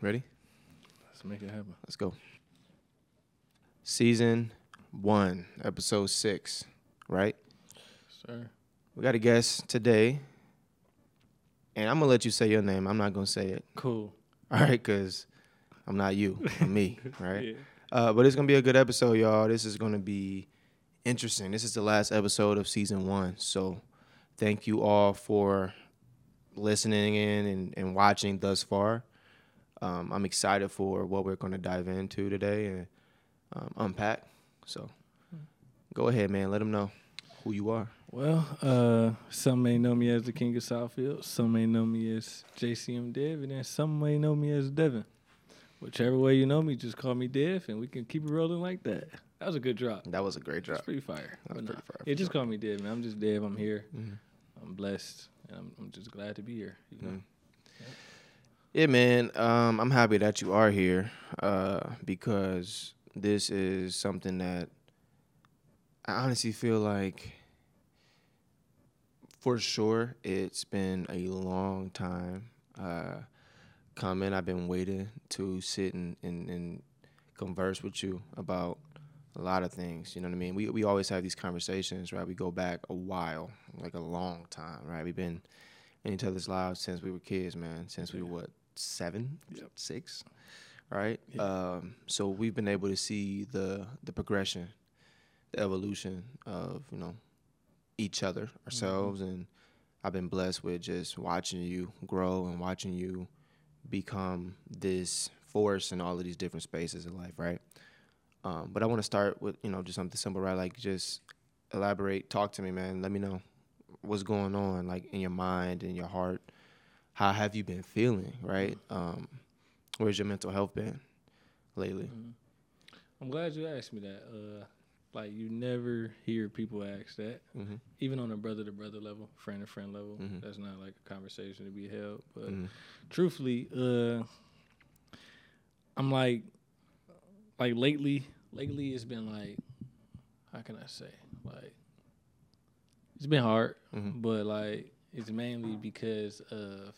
Ready? Let's make it happen. Let's go. Season 1, episode 6, right? Sir. We got a guest today, and I'm going to let you say your name. I'm not going to say it. Cool. All right, because I'm not you. I'm me, right? Yeah. But it's going to be a good episode, y'all. This is going to be interesting. This is the last episode of Season 1, so thank you all for listening in and watching thus far. I'm excited for what we're going to dive into today and unpack. So go ahead, man. Let them know who you are. Well, some may know me as the King of Southfield. Some may know me as JCM Dev. And then some may know me as Devin. Whichever way you know me, just call me Dev, and we can keep it rolling like that. That was a good drop. That was a great drop. It's pretty fire. That was pretty fire. Yeah, just call me Dev, man. I'm just Dev. I'm here. Mm-hmm. I'm blessed. And I'm just glad to be here. You know? Mm-hmm. Yeah, man, I'm happy that you are here because this is something that I honestly feel like for sure it's been a long time coming. I've been waiting to sit and converse with you about a lot of things, you know what I mean? We always have these conversations, right? We go back a while, like a long time, right? We've been in each other's lives since we were kids, man, since we were, what, 7, yep. 6, right? Yeah. So we've been able to see the progression, the evolution of, you know, each other, ourselves, mm-hmm. and I've been blessed with just watching you grow and watching you become this force in all of these different spaces in life, right? But I want to start with, you know, just something simple, right? Like, just elaborate, talk to me, man, let me know. What's going on, like, in your mind, in your heart? How have you been feeling, right? Where's your mental health been lately? Mm-hmm. I'm glad you asked me that. Like, you never hear people ask that, mm-hmm. even on a brother-to-brother level, friend-to-friend level. Mm-hmm. That's not, like, a conversation to be held. But mm-hmm. truthfully, I'm like, lately it's been, like, how can I say? Like, it's been hard, mm-hmm. but, like, it's mainly because of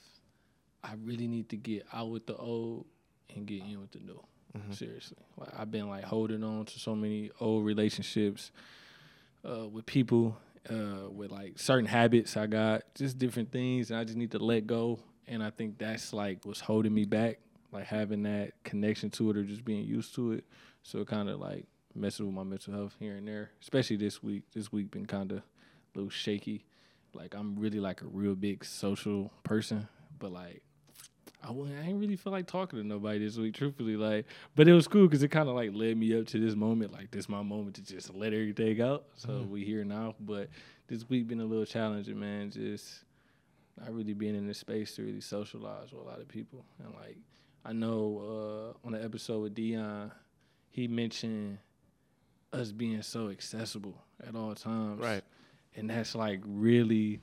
I really need to get out with the old and get in with the new, mm-hmm. seriously. Like, I've been, like, holding on to so many old relationships with people, with, like, certain habits I got, just different things, and I just need to let go. And I think that's, like, what's holding me back, like, having that connection to it or just being used to it. So it kind of, like, messes with my mental health here and there, especially this week. This week been kind of a little shaky. Like, I'm really, like, a real big social person, but, like, I ain't really feel like talking to nobody this week, truthfully. Like, but it was cool because it kind of, like, led me up to this moment. Like, this my moment to just let everything out. So we here now, but this week been a little challenging, man. Just not really being in the space to really socialize with a lot of people. And, like, I know on the episode with Dion, he mentioned us being so accessible at all times. Right. And that's, like, really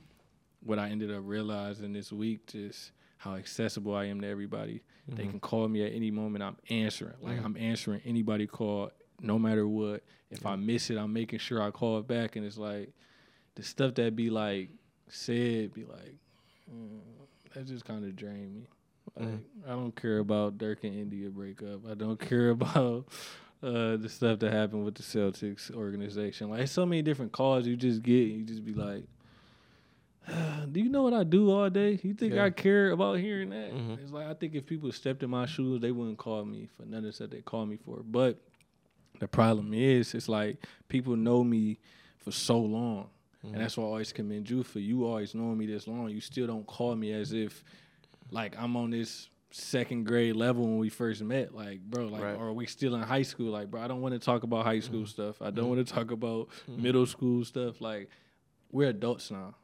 what I ended up realizing this week, just how accessible I am to everybody. Mm-hmm. They can call me at any moment. I'm answering. Like, mm-hmm. I'm answering anybody call, no matter what. If I miss it, I'm making sure I call it back. And it's, like, the stuff that be, like, said be, like, that just kind of drained me. Like, mm-hmm. I don't care about Dirk and India breakup. I don't care about the stuff that happened with the Celtics organization. Like, so many different calls you just get, and you just be like, do you know what I do all day? You think I care about hearing that? Mm-hmm. It's like, I think if people stepped in my shoes, they wouldn't call me for none of the stuff they call me for. But the problem is, it's like, people know me for so long. Mm-hmm. And that's why I always commend you for you always knowing me this long. You still don't call me as if, like, I'm on this second grade level when we first met, like, bro, like, right. Or we still in high school, like, bro, I don't want to talk about high school stuff. I don't want to talk about middle school stuff. Like, we're adults now,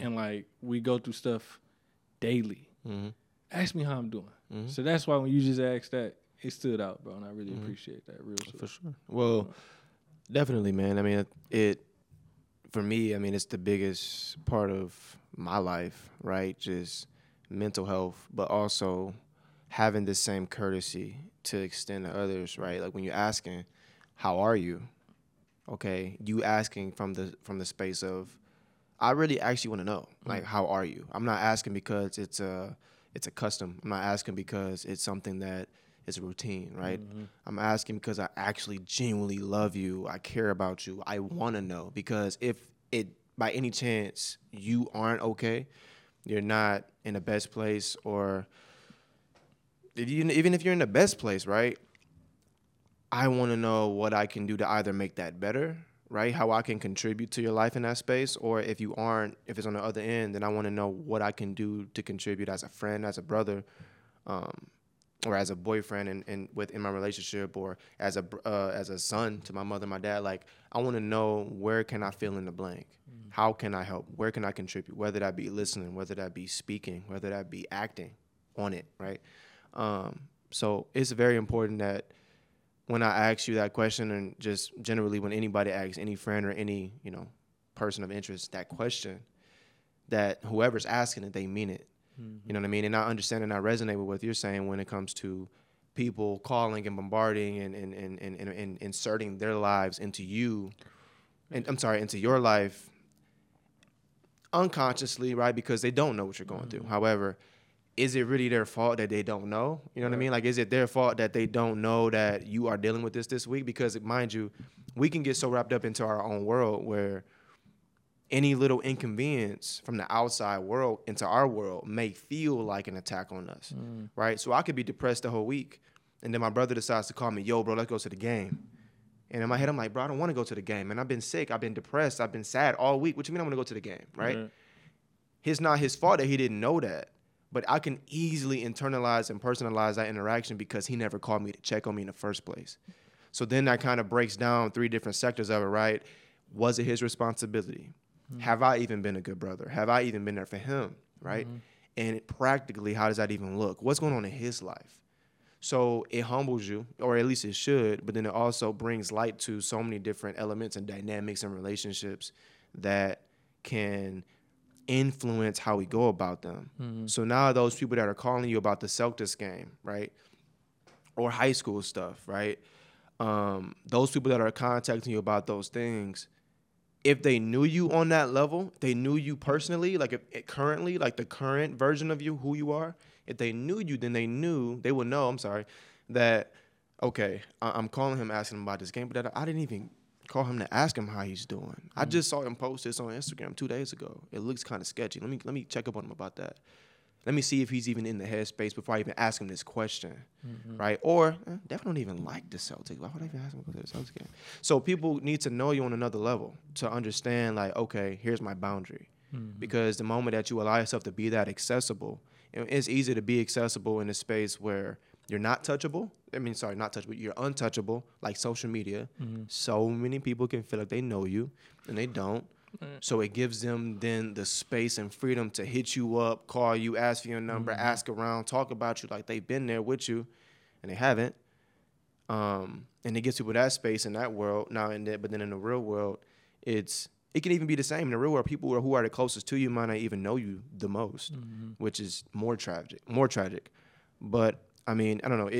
and, like, we go through stuff daily. Mm-hmm. Ask me how I'm doing. Mm-hmm. So that's why when you just asked that, it stood out, bro, and I really appreciate that. Real stuff. For sure. Well, definitely, man. I mean, it for me, I mean, it's the biggest part of my life, right? Just mental health, but also having the same courtesy to extend to others, right? Like, when you're asking, how are you? Okay, you asking from the space of, I really actually want to know, like, how are you? I'm not asking because it's a it's a custom. I'm not asking because it's something that is a routine, right? Mm-hmm. I'm asking because I actually genuinely love you. I care about you. I want to know, because if it by any chance you aren't okay, you're not in the best place, or if you, even if you're in the best place, right, I want to know what I can do to either make that better, right, how I can contribute to your life in that space, or if you aren't, if it's on the other end, then I want to know what I can do to contribute as a friend, as a brother, or as a boyfriend and within my relationship, or as a son to my mother, my dad. Like, I want to know, where can I fill in the blank? Mm. How can I help? Where can I contribute? Whether that be listening, whether that be speaking, whether that be acting on it, right? So it's very important that when I ask you that question, and just generally when anybody asks any friend or any, you know, person of interest that question, that whoever's asking it, they mean it. Mm-hmm. You know what I mean? And I understand and I resonate with what you're saying when it comes to people calling and bombarding and inserting their lives into you, and I'm sorry, into your life unconsciously, right? Because they don't know what you're going mm-hmm. through. However, is it really their fault that they don't know? You know what I mean? Like, is it their fault that they don't know that you are dealing with this week? Because, mind you, we can get so wrapped up into our own world where any little inconvenience from the outside world into our world may feel like an attack on us, right? So I could be depressed the whole week, and then my brother decides to call me, yo, bro, let's go to the game. And in my head, I'm like, bro, I don't want to go to the game. And I've been sick, I've been depressed, I've been sad all week. What you mean I want to go to the game, right? Mm-hmm. It's not his fault that he didn't know that, but I can easily internalize and personalize that interaction because he never called me to check on me in the first place. So then that kind of breaks down three different sectors of it, right? Was it his responsibility? Have I even been a good brother? Have I even been there for him, right? Mm-hmm. And practically, how does that even look? What's going on in his life? So it humbles you, or at least it should, but then it also brings light to so many different elements and dynamics and relationships that can influence how we go about them. Mm-hmm. So now those people that are calling you about the Celtics game, right, or high school stuff, right, those people that are contacting you about those things, if they knew you on that level, they knew you personally, like if currently, like the current version of you, who you are, if they knew you, then they would know, that, okay, I'm calling him, asking him about this game, but that I didn't even call him to ask him how he's doing. Mm-hmm. I just saw him post this on Instagram 2 days ago. It looks kind of sketchy. Let me check up on him about that. Let me see if he's even in the headspace before I even ask him this question, mm-hmm. right? Or, definitely don't even like the Celtics. Why would I even ask him about the Celtics game? So people need to know you on another level to understand, like, okay, here's my boundary. Mm-hmm. Because the moment that you allow yourself to be that accessible, it's easy to be accessible in a space where you're not touchable. You're untouchable, like social media. Mm-hmm. So many people can feel like they know you, and they don't. So it gives them then the space and freedom to hit you up, call you, ask for your number, mm-hmm. ask around, talk about you like they've been there with you, and they haven't. And it gets people that space in that world now and then. But then in the real world, it can even be the same. In the real world, people who are the closest to you might not even know you the most, mm-hmm. which is more tragic. But I mean, I don't know.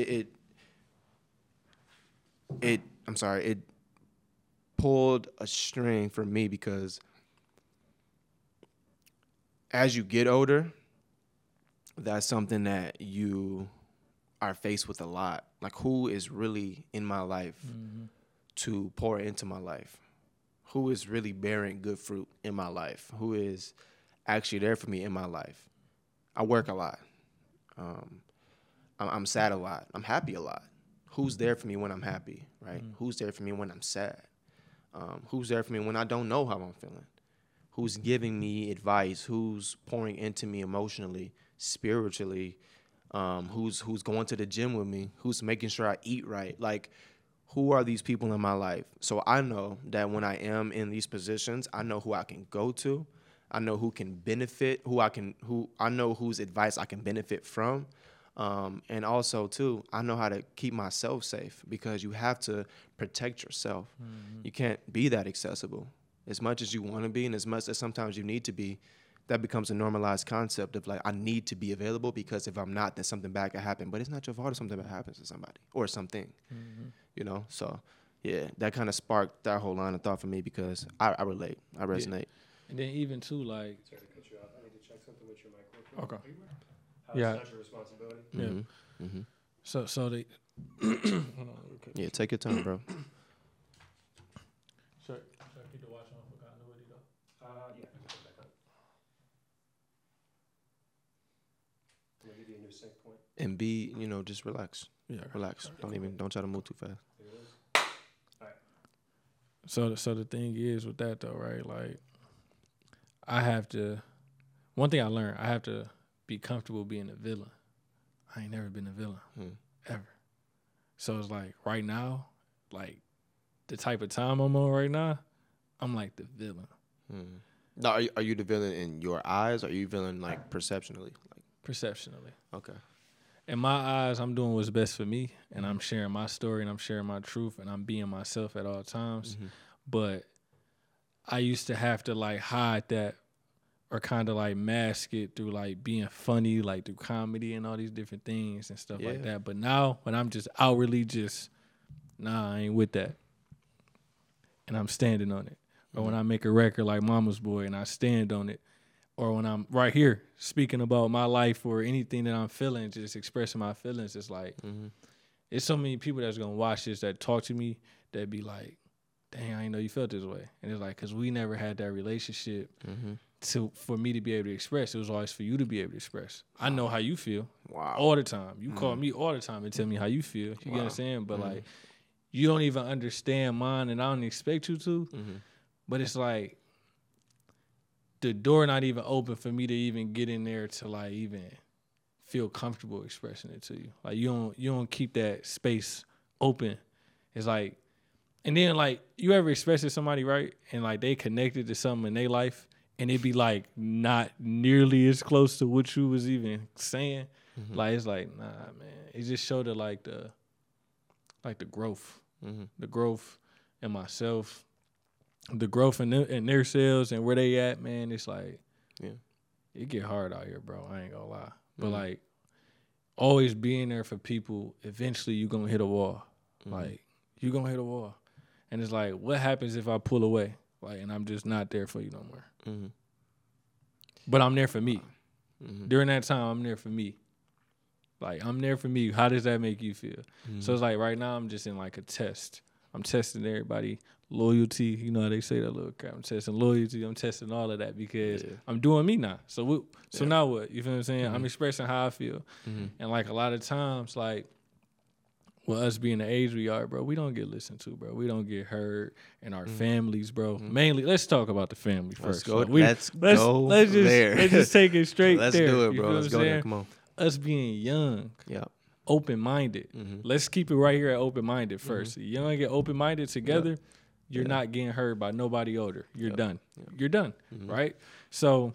It pulled a string for me, because as you get older, that's something that you are faced with a lot. Like, who is really in my life mm-hmm. to pour into my life? Who is really bearing good fruit in my life? Who is actually there for me in my life? I work a lot. I'm sad a lot. I'm happy a lot. Who's there for me when I'm happy, right? Mm-hmm. Who's there for me when I'm sad? Who's there for me when I don't know how I'm feeling? Who's giving me advice? Who's pouring into me emotionally, spiritually? Who's going to the gym with me? Who's making sure I eat right? Like, who are these people in my life? So I know that when I am in these positions, I know who I can go to. I know who can benefit, I know whose advice I can benefit from. And also, too, I know how to keep myself safe, because you have to protect yourself. Mm-hmm. You can't be that accessible. As much as you want to be, and as much as sometimes you need to be, that becomes a normalized concept of, like, I need to be available, because if I'm not, then something bad could happen. But it's not your fault if something bad happens to somebody or something, mm-hmm. you know? So, yeah, that kind of sparked that whole line of thought for me, because I relate. I resonate. Yeah. And then even, too, like... Sorry to cut you off. I need to check something with your microphone. Okay. Yeah. It's not your responsibility. Yeah. Mm-hmm. Mm-hmm. So they. Hold on, real quick. Yeah, take your time, bro. Sure. Should I keep the watch on for God nobody though? Yeah. Maybe a new sync point. And be, you know, just relax. Yeah. Relax. Right. Don't try to move too fast. All right. So the thing is with that though, right? Like, one thing I learned, I have to be comfortable being a villain. I ain't never been a villain, ever. So it's like right now, like the type of time I'm on right now, I'm like the villain. Mm. Now, are you the villain in your eyes? Or are you villain like perceptionally? Perceptionally. Okay. In my eyes, I'm doing what's best for me, and I'm sharing my story, and I'm sharing my truth, and I'm being myself at all times. Mm-hmm. But I used to have to like hide that or kind of like mask it through like being funny, like through comedy and all these different things and stuff like that. But now when I'm just outwardly I ain't with that. And I'm standing on it. Mm-hmm. Or when I make a record like Mama's Boy and I stand on it. Or when I'm right here speaking about my life or anything that I'm feeling, just expressing my feelings. It's like, it's so many people that's going to watch this that talk to me that be like, dang, I ain't know you felt this way. And it's like, because we never had that relationship for me to be able to express. It was always for you to be able to express. I know how you feel all the time. You call me all the time and tell me how you feel. You get what I'm saying? But like, you don't even understand mine, and I don't expect you to. Mm-hmm. But it's like, the door not even open for me to even get in there to like even feel comfortable expressing it to you. Like you don't keep that space open. It's like, and then like you ever express it to somebody, right? And like they connected to something in their life and it be like not nearly as close to what you was even saying. Mm-hmm. Like it's like, nah, man. It just showed it like the growth. Mm-hmm. The growth in myself. The growth in their sales and where they at, man, it's like, it get hard out here, bro. I ain't gonna lie. But like, always being there for people, eventually you're gonna hit a wall. Mm-hmm. Like, you're gonna hit a wall. And it's like, what happens if I pull away? Like, and I'm just not there for you no more. Mm-hmm. But I'm there for me. Mm-hmm. During that time, I'm there for me. Like, I'm there for me. How does that make you feel? Mm-hmm. So it's like, right now, I'm just in like a test. I'm testing everybody. Loyalty, you know how they say that little crap. I'm testing loyalty. I'm testing all of that because I'm doing me now. So now what? You feel what I'm saying? Mm-hmm. I'm expressing how I feel. Mm-hmm. And, like, a lot of times, like, with us being the age we are, bro, we don't get listened to, bro. We don't get heard in our families, bro. Mm-hmm. Mainly, let's talk about the family first. Let's take it straight let's there. Let's do it, bro. Let's go there. Come on. Us being young. Yeah. Open-minded. Mm-hmm. Let's keep it right here at open-minded first. Mm-hmm. Young and open-minded together, you're not getting heard by nobody older. You're done. Yep. You're done, right? So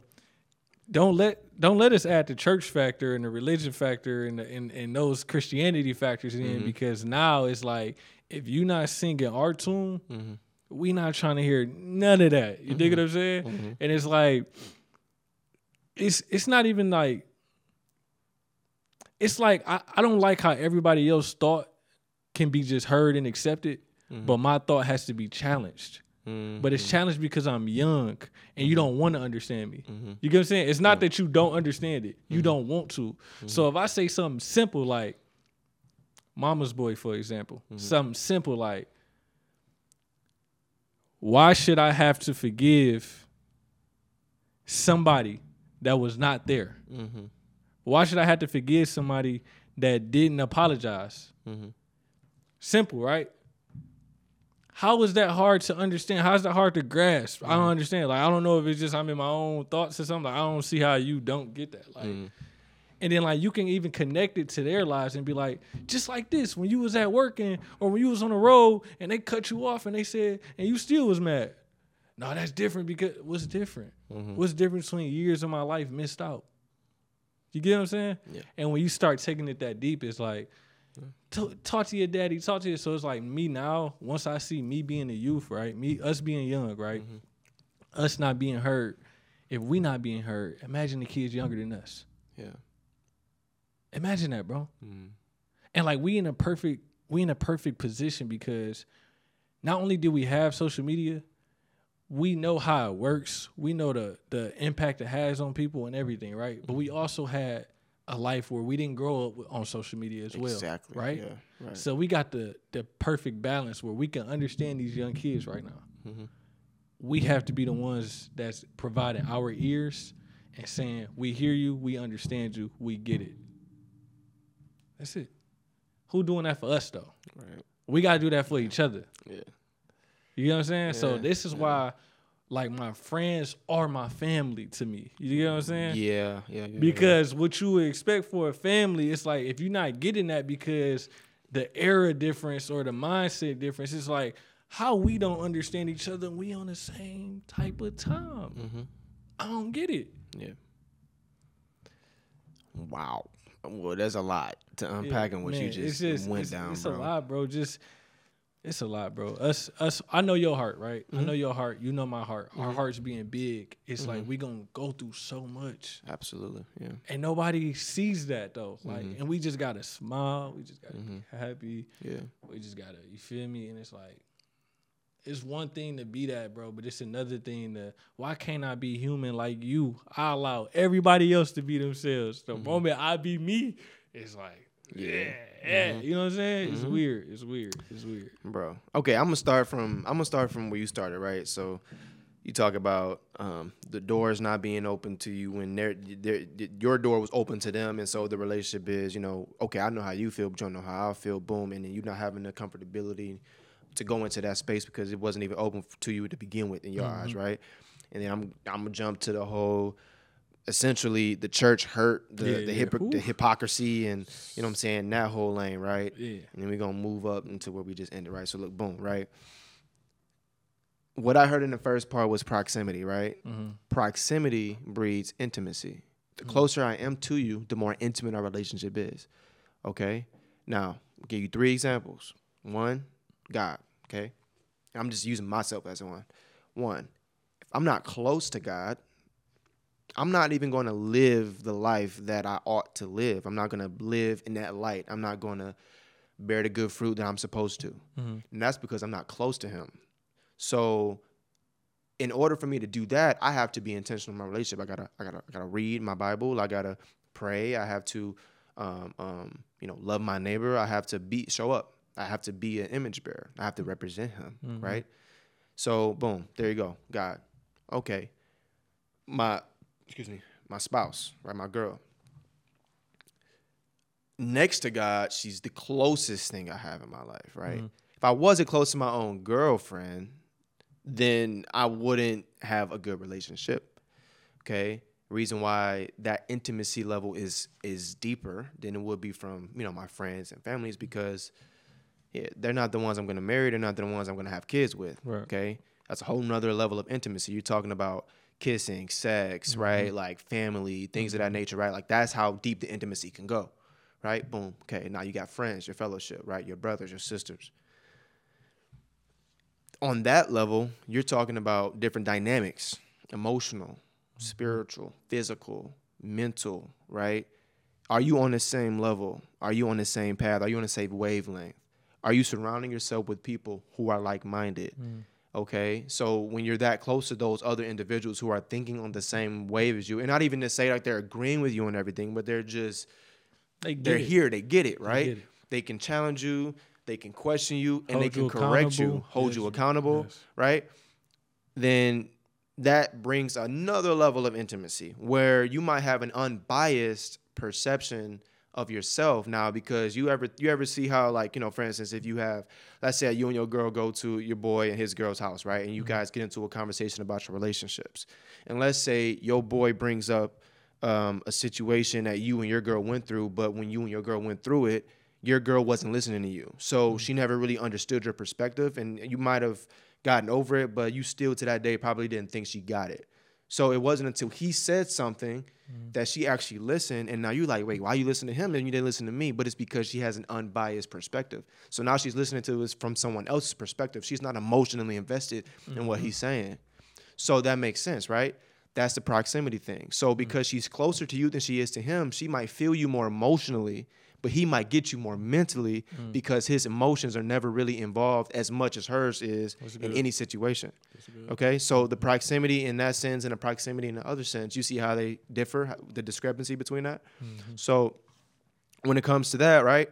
don't let us add the church factor and the religion factor and those Christianity factors in because now it's like, if you not singing our tune, we not trying to hear none of that. You dig what I'm saying? Mm-hmm. And it's like, it's not even like, it's like I don't like how everybody else's thought can be just heard and accepted, but my thought has to be challenged. Mm-hmm. But it's challenged because I'm young and you don't want to understand me. Mm-hmm. You get what I'm saying? It's not that you don't understand it. You don't want to. Mm-hmm. So if I say something simple like Mama's Boy, for example, something simple like, why should I have to forgive somebody that was not there? Mm-hmm. Why should I have to forgive somebody that didn't apologize? Mm-hmm. Simple, right? How is that hard to understand? How is that hard to grasp? Mm-hmm. I don't understand. Like, I don't know if it's just I'm in my own thoughts or something. Like, I don't see how you don't get that. Like, and then like you can even connect it to their lives and be like, just like this, when you was at work or when you was on the road and they cut you off and they said, and you still was mad. No, that's different because what's different? Mm-hmm. What's different between years of my life missed out? You get what I'm saying? Yeah. And when you start taking it that deep, it's like, talk to your daddy, talk to your... So it's like me now, once I see me being a youth, right? Us being young, right? Mm-hmm. Us not being heard. If we not being heard, imagine the kids younger than us. Yeah. Imagine that, bro. Mm-hmm. And like we in a perfect position because not only do we have social media, we know how it works. We know the impact it has on people and everything, right? But we also had a life where we didn't grow up on social media as well. Exactly. Right? Yeah, right. So we got the perfect balance where we can understand these young kids right now. Mm-hmm. We have to be the ones that's providing our ears and saying, we hear you, we understand you, we get it. That's it. Who doing that for us, though? Right. We got to do that for each other. Yeah. You know what I'm saying? Yeah. So this is why, like, my friends are my family to me. You know what I'm saying? Yeah, yeah, yeah. Because what you would expect for a family, it's like, if you're not getting that because the era difference or the mindset difference, it's like, how we don't understand each other, we on the same type of time. Mm-hmm. I don't get it. Yeah. Wow. Well, there's a lot to unpacking what you just went down, bro. It's a lot, bro. It's a lot, bro. Us. I know your heart, right? Mm-hmm. I know your heart. You know my heart. Mm-hmm. Our hearts being big. It's mm-hmm. like we gonna go through so much. Absolutely, yeah. And nobody sees that though. Like, mm-hmm. and we just gotta smile. We just gotta mm-hmm. be happy. Yeah. We just gotta. You feel me? And it's like, it's one thing to be that, bro, but it's another thing to, why can't I be human like you? I allow everybody else to be themselves. The mm-hmm. moment I be me, it's like, yeah. You know what I'm saying? Mm-hmm. It's weird. Bro. Okay, I'm gonna start from where you started, right? So you talk about the doors not being open to you when your door was open to them, and so the relationship is, you know, okay, I know how you feel, but you don't know how I feel, boom, and then you not having the comfortability to go into that space because it wasn't even open to you to begin with in your mm-hmm. eyes, right? And then I'm gonna jump to the whole, essentially the church hurt, the hypocrisy, and you know what I'm saying, that whole lane, right? Yeah. And then we're gonna move up into where we just ended, right? So look, boom, right? What I heard in the first part was proximity, right? Mm-hmm. Proximity breeds intimacy. The closer I am to you, the more intimate our relationship is. Okay? Now, I'll give you 3 examples. 1, God. Okay, I'm just using myself as one. If I'm not close to God, I'm not even going to live the life that I ought to live. I'm not going to live in that light. I'm not going to bear the good fruit that I'm supposed to. Mm-hmm. And that's because I'm not close to him. So in order for me to do that, I have to be intentional in my relationship. I gotta read my Bible. I got to pray. I have to, love my neighbor. I have to show up. I have to be an image bearer. I have to represent him, mm-hmm. right? So, boom, there you go, God. Okay, my spouse, right, my girl. Next to God, she's the closest thing I have in my life, right? Mm-hmm. If I wasn't close to my own girlfriend, then I wouldn't have a good relationship, okay? Reason why that intimacy level is deeper than it would be from, you know, my friends and family is because... yeah, they're not the ones I'm going to marry. They're not the ones I'm going to have kids with, right. Okay? That's a whole nother level of intimacy. You're talking about kissing, sex, mm-hmm. right? Like family, things of that nature, right? Like that's how deep the intimacy can go, right? Boom. Okay, now you got friends, your fellowship, right? Your brothers, your sisters. On that level, you're talking about different dynamics, emotional, mm-hmm. spiritual, physical, mental, right? Are you on the same level? Are you on the same path? Are you on the same wavelength? Are you surrounding yourself with people who are like-minded? Mm. Okay? So when you're that close to those other individuals who are thinking on the same wave as you, and not even to say like they're agreeing with you on everything, but they're just, they're here, they get it, right? They can challenge you, they can question you, and they can correct you, hold you accountable, right? Then that brings another level of intimacy where you might have an unbiased perception of yourself now, because you ever see how, like, you know, for instance, if you have, let's say you and your girl go to your boy and his girl's house, right? And you mm-hmm. guys get into a conversation about your relationships. And let's say your boy brings up a situation that you and your girl went through, but when you and your girl went through it, your girl wasn't listening to you. So mm-hmm. she never really understood your perspective, and you might have gotten over it, but you still to that day probably didn't think she got it. So it wasn't until he said something mm-hmm. that she actually listened, and now you're like, wait, why you listen to him and you didn't listen to me? But it's because she has an unbiased perspective. So now she's listening to us from someone else's perspective. She's not emotionally invested mm-hmm. in what he's saying. So that makes sense, right? That's the proximity thing. So because mm-hmm. she's closer to you than she is to him, she might feel you more emotionally, but he might get you more mentally because his emotions are never really involved as much as hers is in any situation. Okay, so the proximity in that sense and the proximity in the other sense, you see how they differ, the discrepancy between that. So when it comes to that, right,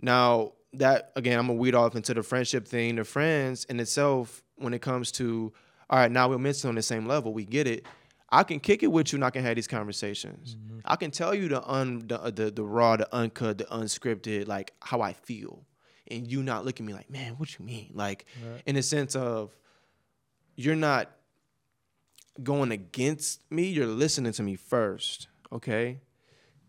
now that, again, I'm going to weed off into the friendship thing. The friends in itself, when it comes to, all right, now we're mentally on the same level, we get it. I can kick it with you and I can have these conversations. I can tell you the raw, the uncut, the unscripted, like how I feel. And you not look at me like, man, what you mean? Like, in the sense of you're not going against me, you're listening to me first, okay?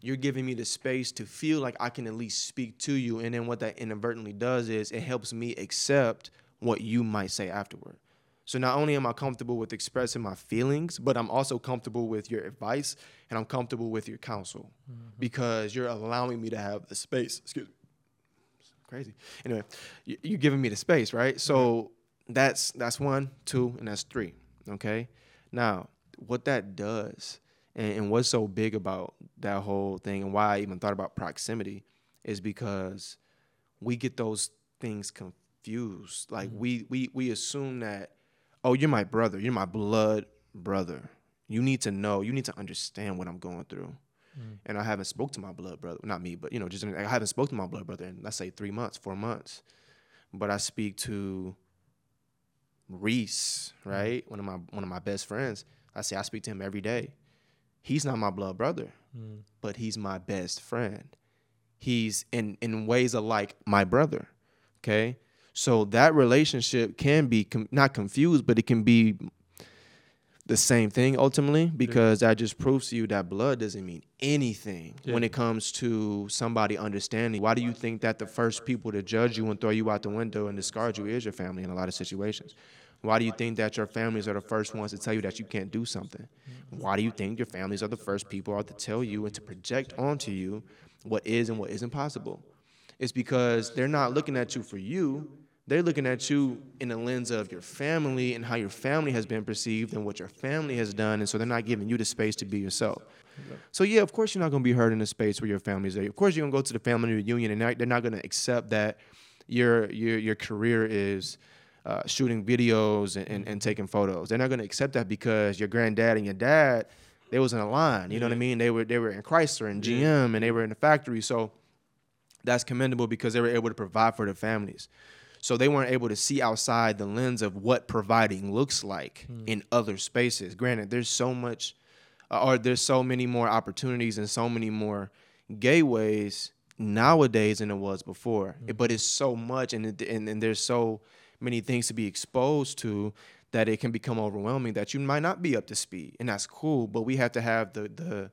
You're giving me the space to feel like I can at least speak to you. And then what that inadvertently does is it helps me accept what you might say afterward. So not only am I comfortable with expressing my feelings, but I'm also comfortable with your advice and I'm comfortable with your counsel because you're allowing me to have the space. Excuse me. It's crazy. Anyway, you're giving me the space, right? So that's 1, 2, and that's 3, okay? Now, what that does and what's so big about that whole thing and why I even thought about proximity is because we get those things confused. Like we assume that, oh, you're my brother. You're my blood brother. You need to know. You need to understand what I'm going through. And I haven't spoke to my blood brother. Not me, but, you know, just I haven't spoke to my blood brother in, let's say, 3 months, 4 months. But I speak to Reese, right? One of my best friends. I say I speak to him every day. He's not my blood brother, but he's my best friend. He's in ways alike my brother, okay? So that relationship can be not confused, but it can be the same thing ultimately because that just proves to you that blood doesn't mean anything when it comes to somebody understanding. Why do you think that the first people to judge you and throw you out the window and discard you is your family in a lot of situations? Why do you think that your families are the first ones to tell you that you can't do something? Why do you think your families are the first people to tell you and to project onto you what is and what isn't possible? It's because they're not looking at you for you. They're looking at you in the lens of your family and how your family has been perceived and what your family has done. And so they're not giving you the space to be yourself. So, yeah, of course you're not going to be heard in the space where your family's there. Of course you're going to go to the family reunion and they're not going to accept that your career is shooting videos and taking photos. They're not going to accept that because your granddad and your dad, they was in a line. You know what I mean? They were in Chrysler and GM and they were in the factory. So that's commendable because they were able to provide for their families. So they weren't able to see outside the lens of what providing looks like in other spaces. Granted, there's so many more opportunities and so many more gateways nowadays than it was before. But it's so much and there's so many things to be exposed to that it can become overwhelming that you might not be up to speed. And that's cool, but we have to have the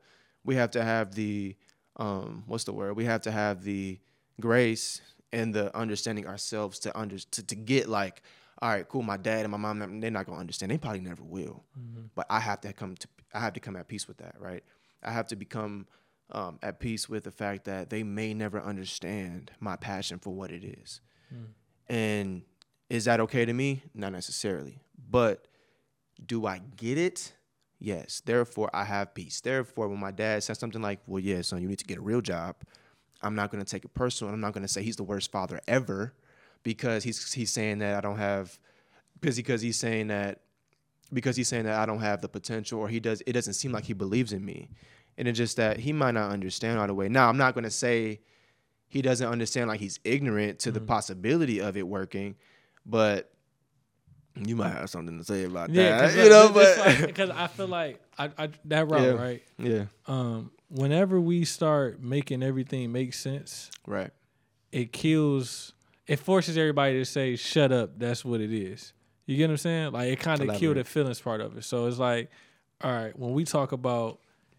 grace and the understanding ourselves to get like, all right, cool, my dad and my mom, they're not gonna understand. They probably never will. But I have to come at peace with that, right? I have to become at peace with the fact that they may never understand my passion for what it is. And is that okay to me? Not necessarily. But do I get it? Yes, therefore I have peace. Therefore, when my dad says something like, well, yeah, son, you need to get a real job, I'm not going to take it personal. I'm not going to say he's the worst father ever because he's saying that I don't have, because he's saying that I don't have the potential or it doesn't seem like he believes in me. And it's just that he might not understand all the way. Now, I'm not going to say he doesn't understand, like he's ignorant to the possibility of it working, but you might have something to say about that, you know. But because I feel like I that route, right? Yeah. Whenever we start making everything make sense, right? It kills. It forces everybody to say, "Shut up." That's what it is. You get what I'm saying? Like it kind of killed the feelings part of it. So it's like, all right, when we talk about,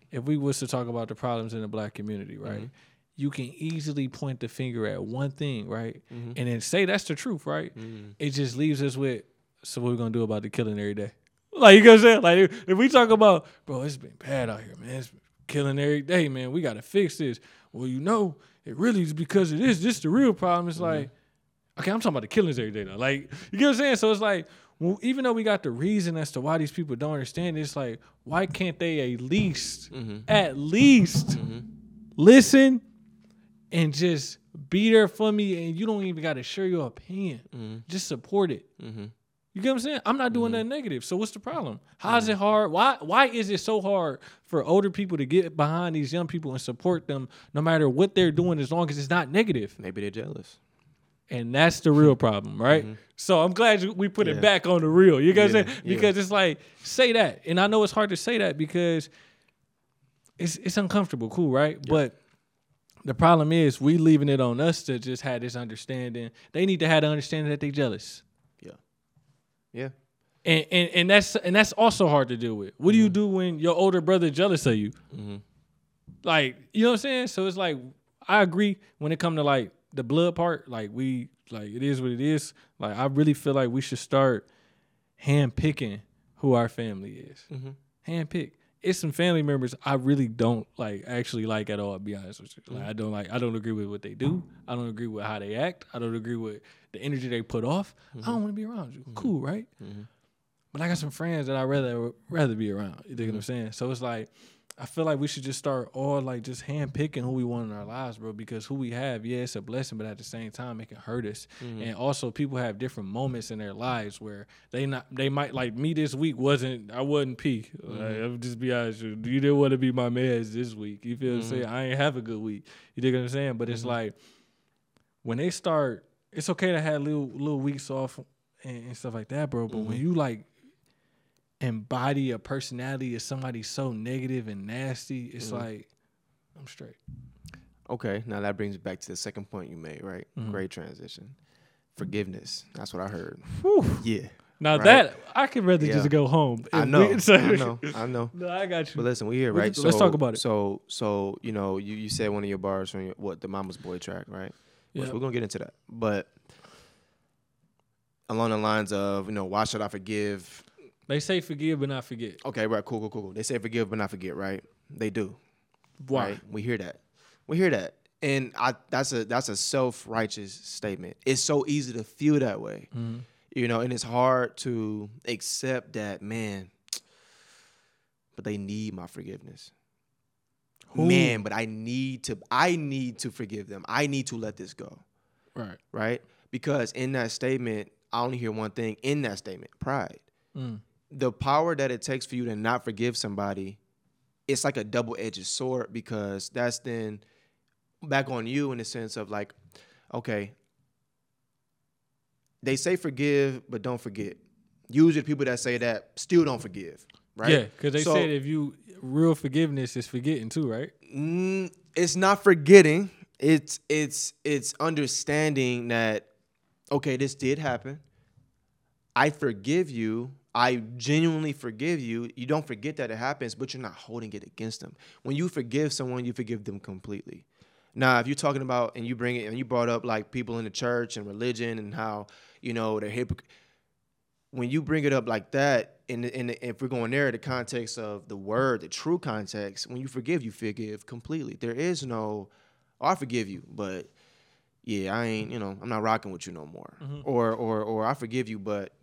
if we was to talk about the problems in the Black community, right? You can easily point the finger at one thing, right? And then say that's the truth, right? It just leaves us with, so what we gonna do about the killing every day? Like, you know what I'm saying? Like, if we talk about, bro, it's been bad out here, man. It's been killing every day, man. We gotta fix this. Well, you know, it really is because of this. This is the real problem. It's like, okay, I'm talking about the killings every day now. Like, you get what I'm saying? So it's like, well, even though we got the reason as to why these people don't understand, it's like, why can't they at least listen and just be there for me, and you don't even got to share your opinion. Mm-hmm. Just support it. Mm-hmm. You get what I'm saying? I'm not doing nothing negative. So what's the problem? How's it hard? Why is it so hard for older people to get behind these young people and support them no matter what they're doing, as long as it's not negative? Maybe they're jealous. And that's the real problem, right? Mm-hmm. So I'm glad we put it back on the real. You get what I'm saying? Because it's like, say that. And I know it's hard to say that because it's uncomfortable, cool, right? Yeah. But the problem is we leaving it on us to just have this understanding. They need to have the understanding that they jealous. Yeah, and that's also hard to deal with. What do you do when your older brother jealous of you? Mm-hmm. Like, you know what I'm saying? So it's like, I agree when it comes to like the blood part. Like, we like, it is what it is. Like, I really feel like we should start hand picking who our family is. Mm-hmm. Hand pick. It's some family members I really don't like, actually like at all. I'll be honest with you, like I don't agree with what they do. I don't agree with how they act. I don't agree with the energy they put off. Mm-hmm. I don't want to be around you. Mm-hmm. Cool, right? Mm-hmm. But I got some friends that I rather be around. You dig what I'm saying? So it's like, I feel like we should just start all like just hand picking who we want in our lives, bro. Because who we have, yeah, it's a blessing, but at the same time, it can hurt us. Mm-hmm. And also, people have different moments in their lives where they might like me. This week wasn't peak. Mm-hmm. Like, I'm just be honest with you, didn't want to be my man's this week. You feel what I'm saying? I ain't have a good week. You dig what I'm saying? But it's like when they start, it's okay to have little weeks off and stuff like that, bro. But when you like embody a personality of somebody so negative and nasty, it's like, I'm straight. Okay, now that brings it back to the second point you made, right? Mm-hmm. Great transition. Forgiveness. That's what I heard. Whew. Yeah. Now right? That, I could rather just go home. I know. No, I got you. But listen, we here, right? So, let's talk about it. So you know, you said one of your bars from the Mama's Boy track, right? Yeah. We're going to get into that. But along the lines of, you know, why should I forgive? They say forgive but not forget. Okay, right, cool. They say forgive but not forget, right? They do. Why? Right? We hear that. And that's a self-righteous statement. It's so easy to feel that way. Mm-hmm. You know, and it's hard to accept that, man, but they need my forgiveness. Who? Man, but I need to forgive them. I need to let this go. Right. Right? Because in that statement, I only hear one thing in that statement, pride. Mm. The power that it takes for you to not forgive somebody, it's like a double-edged sword, because that's then back on you in the sense of like, okay, they say forgive, but don't forget. Usually people that say that still don't forgive, right? Yeah, because they said if you, real forgiveness is forgetting too, right? It's not forgetting. It's understanding that, okay, this did happen. I forgive you. I genuinely forgive you. You don't forget that it happens, but you're not holding it against them. When you forgive someone, you forgive them completely. Now, if you're talking about and you brought up like people in the church and religion and how, you know, they're hypocrite. When you bring it up like that, and if we're going there, the context of the word, the true context, when you forgive completely. There is no, I forgive you, but yeah, I ain't, you know, I'm not rocking with you no more. Mm-hmm. Or I forgive you, but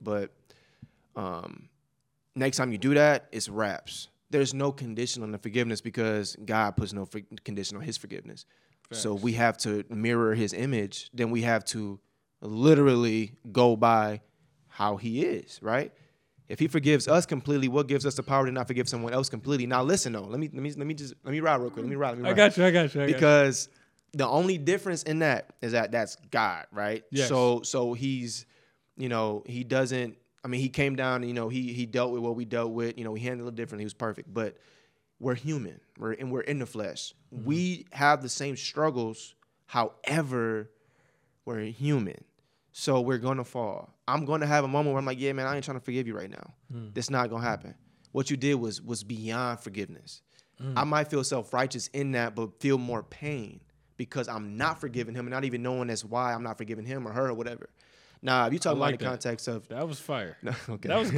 next time you do that, it's wraps. There's no condition on the forgiveness because God puts no condition on his forgiveness. Facts. So we have to mirror his image. Then we have to literally go by how he is, right? If he forgives us completely, what gives us the power to not forgive someone else completely? Now listen though, let me ride real quick. Let me ride. I got you. Because the only difference in that is that that's God, right? Yes. So he's, you know, he doesn't, I mean, he came down, and, you know, he dealt with what we dealt with. You know, he handled it differently. He was perfect. But we're human. We're in the flesh. Mm-hmm. We have the same struggles. However, we're human. So we're going to fall. I'm going to have a moment where I'm like, yeah, man, I ain't trying to forgive you right now. Mm. That's not going to happen. What you did was beyond forgiveness. Mm. I might feel self-righteous in that, but feel more pain, because I'm not forgiving him and not even knowing that's why I'm not forgiving him or her or whatever. Now, if you talk about the context of... That was fire. No, okay. That was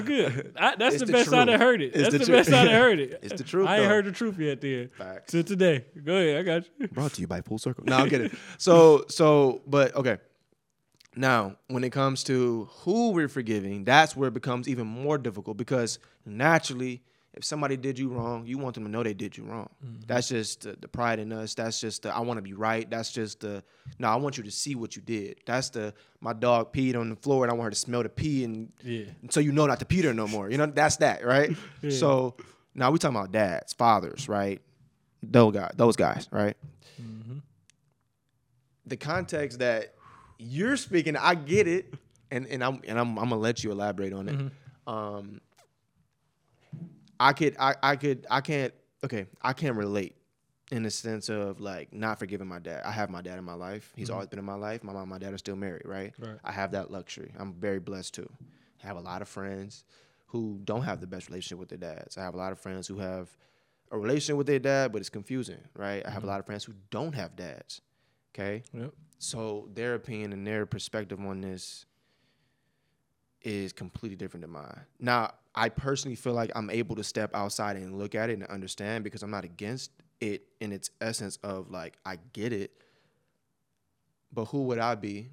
good. That's the best I've heard it. That's the best I've heard it. It's the truth. I ain't heard the truth yet then. Facts. Till today. Go ahead. I got you. Brought to you by Full Circle. No, I get it. But okay. Now, when it comes to who we're forgiving, that's where it becomes even more difficult, because naturally If somebody did you wrong, you want them to know they did you wrong. Mm-hmm. That's just the pride in us. That's just the I want to be right. That's just the no, I want you to see what you did. That's the my dog peed on the floor and I want her to smell the pee and so you know not to pee there no more. You know, that's that, right? Yeah. So now we talking about dads, fathers, right? Those guys, right? Mm-hmm. The context that you're speaking, I get it, and I'm gonna let you elaborate on it. Mm-hmm. I can't relate in the sense of like not forgiving my dad. I have my dad in my life. He's mm-hmm. always been in my life. My mom and my dad are still married, right? I have that luxury. I'm very blessed too. I have a lot of friends who don't have the best relationship with their dads. I have a lot of friends who have a relationship with their dad, but it's confusing, right? I have mm-hmm. a lot of friends who don't have dads, okay? Yep. So their opinion and their perspective on this is completely different than mine. Now, I personally feel like I'm able to step outside and look at it and understand because I'm not against it in its essence of like, I get it, but who would I be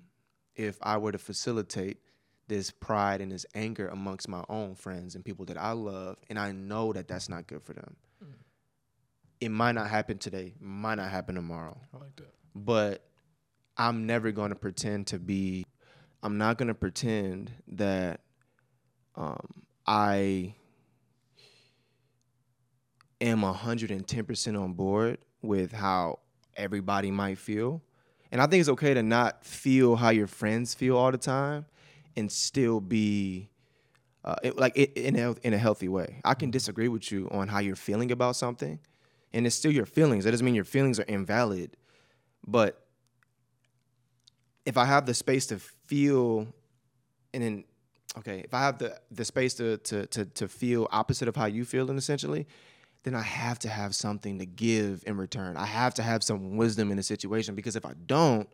if I were to facilitate this pride and this anger amongst my own friends and people that I love, and I know that that's not good for them. Mm. It might not happen today, might not happen tomorrow. I like that. But I'm never going to pretend to be, I'm not going to pretend that I am 110% on board with how everybody might feel. And I think it's okay to not feel how your friends feel all the time, and still be in a healthy way. I can disagree with you on how you're feeling about something, and it's still your feelings. That doesn't mean your feelings are invalid. But if I have the space to feel, if I have the space to feel opposite of how you feel, and essentially, then I have to have something to give in return. I have to have some wisdom in the situation, because if I don't,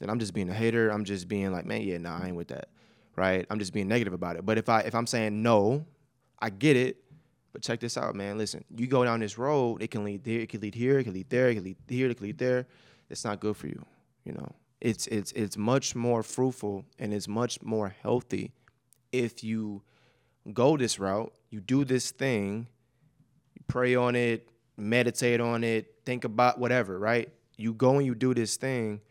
then I'm just being a hater. I'm just being like, man, yeah, nah, I ain't with that. Right? I'm just being negative about it. But if I'm saying no, I get it. But check this out, man. Listen, you go down this road, it can lead there, it can lead here, it can lead there, it can lead here, it can lead there. It's not good for you. You know, it's much more fruitful and it's much more healthy if you go this route, you do this thing, you pray on it, meditate on it, think about whatever, right? You go and you do this thing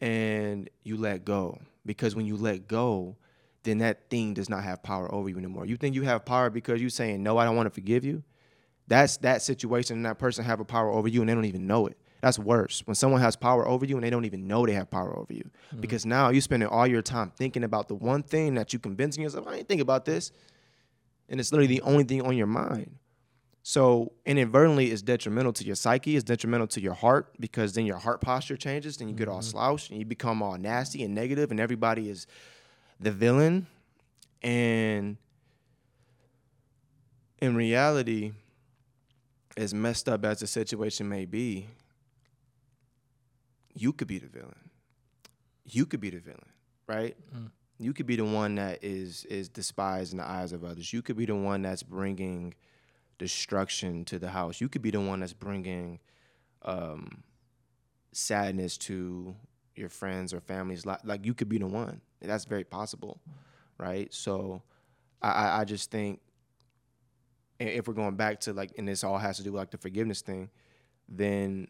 and you let go. Because when you let go, then that thing does not have power over you anymore. You think you have power because you're saying, no, I don't want to forgive you. That's that situation and that person have a power over you and they don't even know it. That's worse. When someone has power over you and they don't even know they have power over you. Mm-hmm. Because now you're spending all your time thinking about the one thing that you're convincing yourself, I ain't think about this. And it's literally the only thing on your mind. So inadvertently, it's detrimental to your psyche. It's detrimental to your heart, because then your heart posture changes. Then you get all slouched and you become all nasty and negative, and everybody is the villain. And in reality, as messed up as the situation may be, you could be the villain. You could be the villain, right? Mm. You could be the one that is despised in the eyes of others. You could be the one that's bringing destruction to the house. You could be the one that's bringing sadness to your friends or family's life. Like, you could be the one. That's very possible, right? So I just think, if we're going back to like, and this all has to do with like the forgiveness thing, then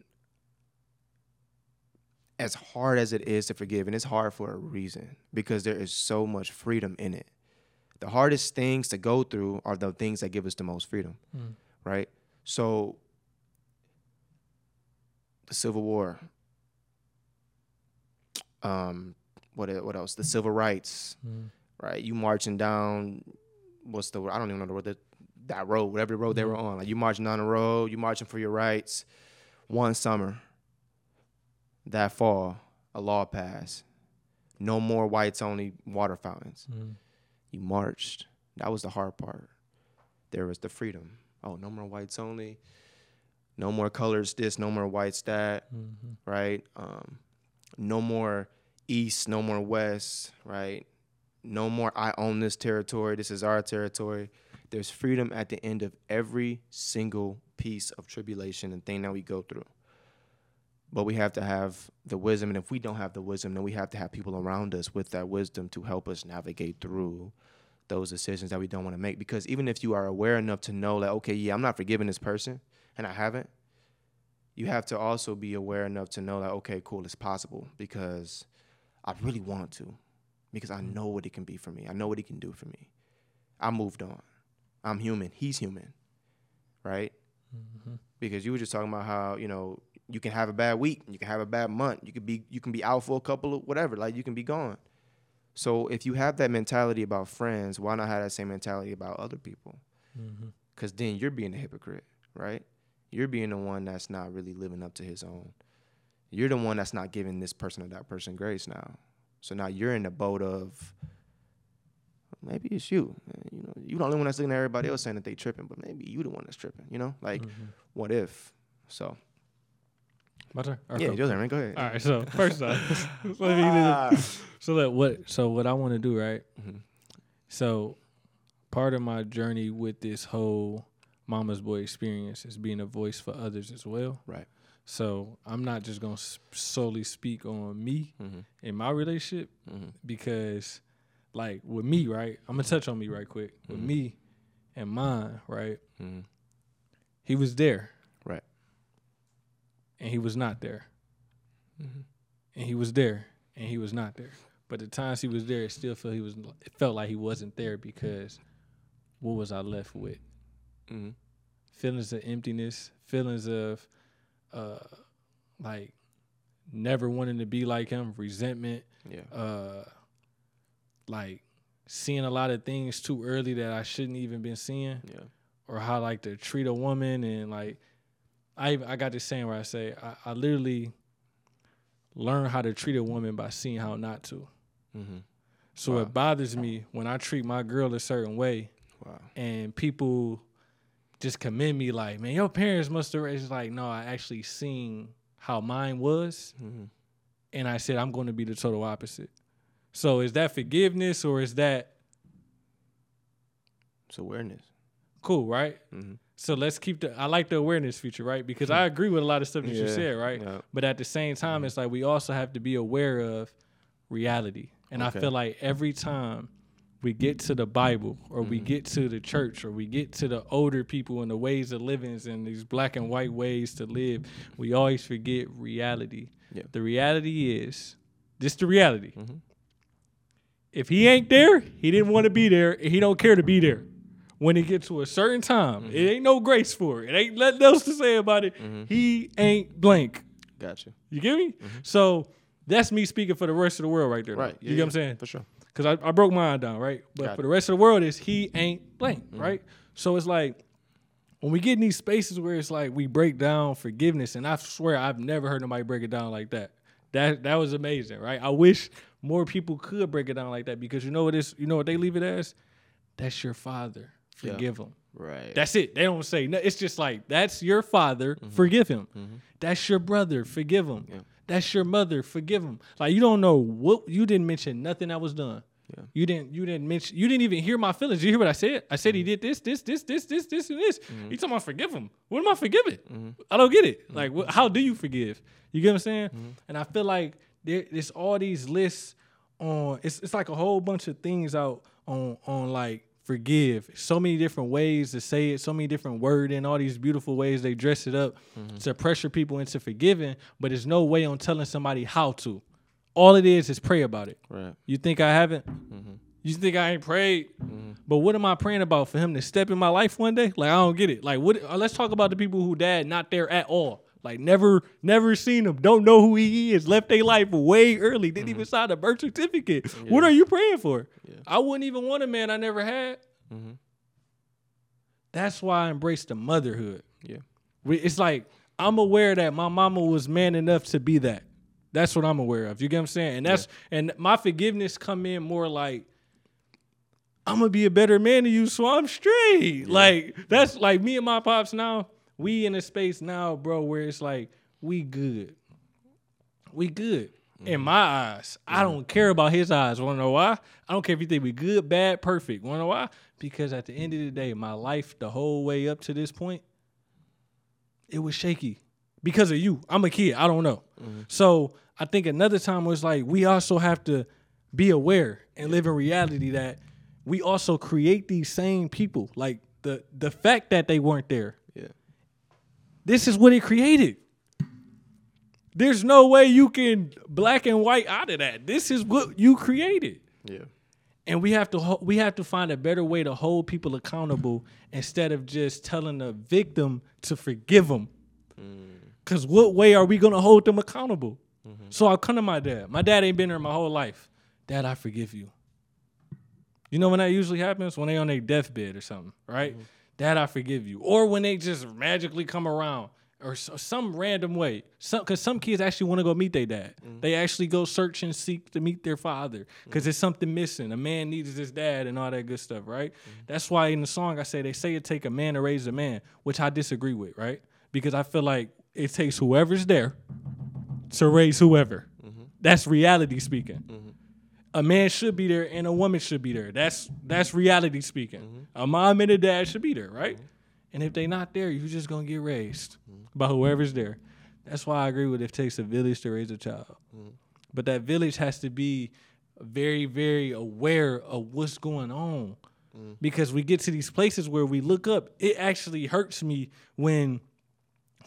as hard as it is to forgive, and it's hard for a reason, because there is so much freedom in it. The hardest things to go through are the things that give us the most freedom, right? So the Civil War, what else? The Civil Rights, right? You marching down, I don't even know the road, that road, whatever road they were on. Like, you marching down the road, you marching for your rights. One summer, that fall, a law passed. No more whites only water fountains. Mm. You marched. That was the hard part. There was the freedom. Oh, no more whites only. No more colors this, no more whites that, right? No more east, no more west, right? No more I own this territory, this is our territory. There's freedom at the end of every single piece of tribulation and thing that we go through. But we have to have the wisdom, and if we don't have the wisdom, then we have to have people around us with that wisdom to help us navigate through those decisions that we don't want to make. Because even if you are aware enough to know, like, okay, yeah, I'm not forgiving this person, and I haven't, you have to also be aware enough to know, like, okay, cool, it's possible because I really want to, because I know what it can be for me. I know what it can do for me. I moved on. I'm human. He's human, right? Mm-hmm. Because you were just talking about how, you know, you can have a bad week, you can have a bad month, you can be out for a couple of whatever, like you can be gone. So if you have that mentality about friends, why not have that same mentality about other people? Because mm-hmm. then you're being a hypocrite, right? You're being the one that's not really living up to his own. You're the one that's not giving this person or that person grace now. So now you're in the boat of, maybe it's you. You know, you're the only one that's looking at everybody else saying that they tripping, but maybe you the one that's tripping, you know? Like, mm-hmm. what if? So. My turn? Yeah, your turn, man. Go ahead. All right, so first off. So what I want to do, right? Mm-hmm. So part of my journey with this whole Mama's Boy experience is being a voice for others as well. Right. So I'm not just going to solely speak on me mm-hmm. in my relationship mm-hmm. because, like, with me, right? I'm going to touch on me right quick. Mm-hmm. With me and mine, right? Mm-hmm. He was there. Right. And he was not there. Mm-hmm. And he was there. And he was not there. But the times he was there, it still felt like he wasn't there because what was I left with? Mm-hmm. Feelings of emptiness, feelings of like never wanting to be like him, resentment, like seeing a lot of things too early that I shouldn't even been seeing, or how like to treat a woman. And like I got this saying where I say I literally learn how to treat a woman by seeing how not to. Mm-hmm. So wow. It bothers me when I treat my girl a certain way, wow. and people just commend me like, man, your parents must have raised. Like, no, I actually seen how mine was, mm-hmm. and I said I'm going to be the total opposite. So is that forgiveness or is that? It's awareness. Cool, right? Mm-hmm. So let's keep I like the awareness feature, right? Because I agree with a lot of stuff that you said, right? Yep. But at the same time, mm-hmm. it's like we also have to be aware of reality. And I feel like every time we get to the Bible or mm-hmm. we get to the church or we get to the older people and the ways of living and these black and white ways to live, we always forget reality. Yep. The reality is, this the reality. Mm-hmm. If he ain't there, he didn't want to be there, and he don't care to be there. When it gets to a certain time, mm-hmm. it ain't no grace for it. It ain't nothing else to say about it. Mm-hmm. He ain't blank. Gotcha. You get me? Mm-hmm. So that's me speaking for the rest of the world right there. Right. Yeah, you get what I'm saying? For sure. Because I broke mine down, right? But for the rest of the world, it's he ain't blank, mm-hmm. right? So it's like when we get in these spaces where it's like we break down forgiveness, and I swear I've never heard nobody break it down like that. That was amazing, right? I wish more people could break it down like that because you know what it is, you know what they leave it as? That's your father. Forgive him. Right. That's it. They don't say no. It's just like, that's your father. Mm-hmm. Forgive him. Mm-hmm. That's your brother. Forgive him. Yeah. That's your mother. Forgive him. Like, you don't know what, you didn't mention nothing that was done. Yeah. You didn't mention, you didn't even hear my feelings. You hear what I said? I said mm-hmm. he did this, and this. Mm-hmm. You talking about forgive him. What am I forgiving? Mm-hmm. I don't get it. Mm-hmm. Like, how do you forgive? You get what I'm saying? Mm-hmm. And I feel like there's all these lists on, it's like a whole bunch of things out on like, forgive. So many different ways to say it, so many different word and all these beautiful ways they dress it up mm-hmm. to pressure people into forgiving, but there's no way on telling somebody how to. All it is pray about it. Right. You think I haven't? Mm-hmm. You think I ain't prayed? Mm-hmm. But what am I praying about for him to step in my life one day? Like, I don't get it. Like, what? Let's talk about the people who dad not there at all. Like, never seen him, don't know who he is, left their life way early, didn't mm-hmm. even sign a birth certificate. Yeah. What are you praying for? Yeah. I wouldn't even want a man I never had. Mm-hmm. That's why I embrace the motherhood. Yeah, it's like, I'm aware that my mama was man enough to be that. That's what I'm aware of. You get what I'm saying? And that's and my forgiveness come in more like, I'm going to be a better man than you, so I'm straight. Yeah. Like, that's like me and my pops now. We in a space now, bro, where it's like, we good. We good. Mm-hmm. In my eyes. Mm-hmm. I don't care about his eyes. Wanna know why? I don't care if you think we good, bad, perfect. Wanna know why? Because at the end of the day, my life the whole way up to this point, it was shaky. Because of you. I'm a kid. I don't know. Mm-hmm. So I think another time was like, we also have to be aware and live in reality that we also create these same people. Like the fact that they weren't there. Yeah. This is what it created. There's no way you can black and white out of that. This is what you created. Yeah. And we have to find a better way to hold people accountable instead of just telling the victim to forgive them. Because what way are we going to hold them accountable? Mm-hmm. So I come to my dad. My dad ain't been there my whole life. Dad, I forgive you. You know when that usually happens? When they on their deathbed or something, right? Mm-hmm. Dad, I forgive you. Or when they just magically come around or some random way. Because some kids actually want to go meet their dad. Mm-hmm. They actually go search and seek to meet their father because there's something missing. A man needs his dad and all that good stuff, right? Mm-hmm. That's why in the song I say, they say it take a man to raise a man, which I disagree with, right? Because I feel like it takes whoever's there to raise whoever. Mm-hmm. That's reality speaking. Mm-hmm. A man should be there and a woman should be there. That's reality speaking. Mm-hmm. A mom and a dad should be there, right? Mm-hmm. And if they not there, you're just going to get raised by whoever's there. That's why I agree with it takes a village to raise a child. Mm-hmm. But that village has to be very, very aware of what's going on. Mm-hmm. Because we get to these places where we look up. It actually hurts me when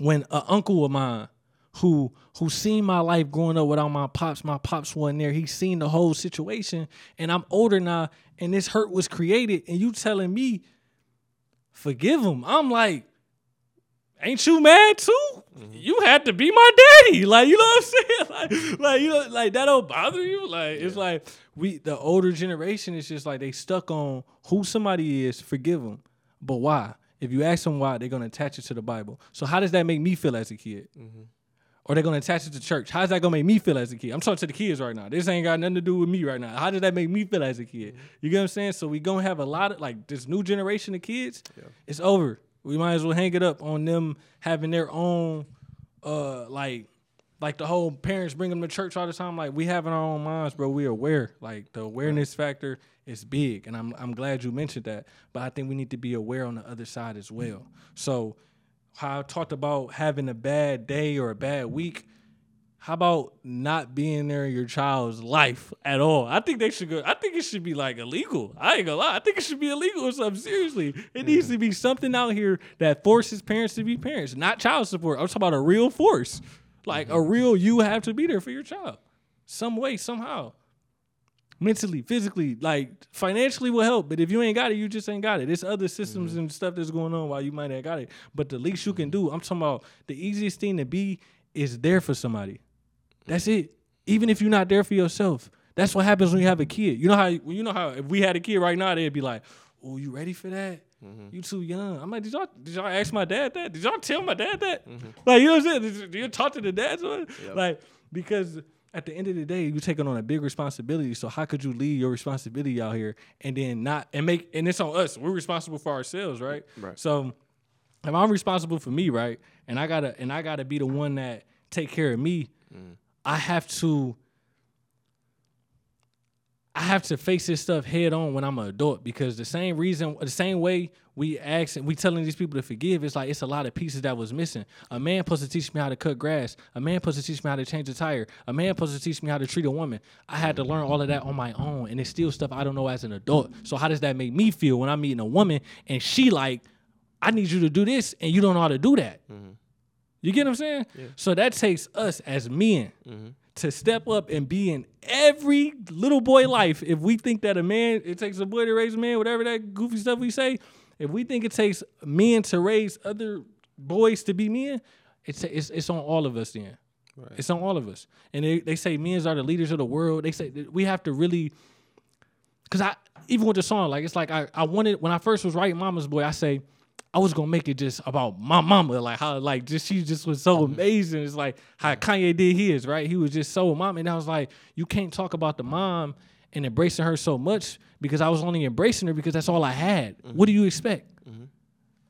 an uncle of mine who seen my life growing up without my pops wasn't there. He seen the whole situation, and I'm older now, and this hurt was created, and you telling me, forgive him. I'm like, ain't you mad too? You had to be my daddy. Like, you know what I'm saying? Like, you know, like that don't bother you? Like, yeah. It's like the older generation is just like they stuck on who somebody is, forgive them, but why? If you ask them why, they're going to attach it to the Bible. So how does that make me feel as a kid? Mm-hmm. Or they're going to attach it to church. How's that going to make me feel as a kid? I'm talking to the kids right now. This ain't got nothing to do with me right now. How does that make me feel as a kid? Mm-hmm. You get what I'm saying? So we going to have a lot of, like, this new generation of kids, It's over. We might as well hang it up on them having their own, like the whole parents bring them to church all the time. Like, we having our own minds, bro. We aware. Like, the awareness factor is big, and I'm glad you mentioned that. But I think we need to be aware on the other side as well. So how I talked about having a bad day or a bad week, how about not being there in your child's life at all? I think they should go. I think it should be, like, illegal. I ain't gonna lie. I think it should be illegal or something. Seriously. It needs to be something out here that forces parents to be parents, not child support. I'm talking about a real force. Like, a real, you have to be there for your child. Some way, somehow. Mentally, physically, like, financially will help. But if you ain't got it, you just ain't got it. There's other systems and stuff that's going on while you might have got it. But the least you can do, I'm talking about the easiest thing to be is there for somebody. That's it. Even if you're not there for yourself. That's what happens when you have a kid. You know how if we had a kid right now, they'd be like, oh, you ready for that? Mm-hmm. You too young. I'm like, did y'all ask my dad that? Did y'all tell my dad that? Mm-hmm. Like, you know what I'm saying? Did you talk to the dads? Yep. Like, because at the end of the day, you're taking on a big responsibility. So how could you leave your responsibility out here and then not and make and it's on us. We're responsible for ourselves, right? Right. So if I'm responsible for me, right, and I gotta be the one that take care of me, I have to face this stuff head on when I'm an adult, because the same way we ask and we telling these people to forgive, it's like it's a lot of pieces that was missing. A man supposed to teach me how to cut grass. A man supposed to teach me how to change a tire. A man supposed to teach me how to treat a woman. I had to learn all of that on my own, and it's still stuff I don't know as an adult. So how does that make me feel when I'm meeting a woman and she like, I need you to do this, and you don't know how to do that? Mm-hmm. You get what I'm saying? Yeah. So that takes us as men. Mm-hmm. To step up and be in every little boy life. If we think that a man, it takes a boy to raise a man, whatever that goofy stuff we say, if we think it takes men to raise other boys to be men, it's on all of us then. Right. It's on all of us. And they say men are the leaders of the world. They say that we have to really, because I, even with the song, like, it's like I wanted, when I first was writing Mama's Boy, I say, I was gonna make it just about my mama, like how, like, just she just was so amazing. It's like how Kanye did his, right? He was just so mom, and I was like, you can't talk about the mom and embracing her so much, because I was only embracing her because that's all I had. Mm-hmm. What do you expect? Mm-hmm.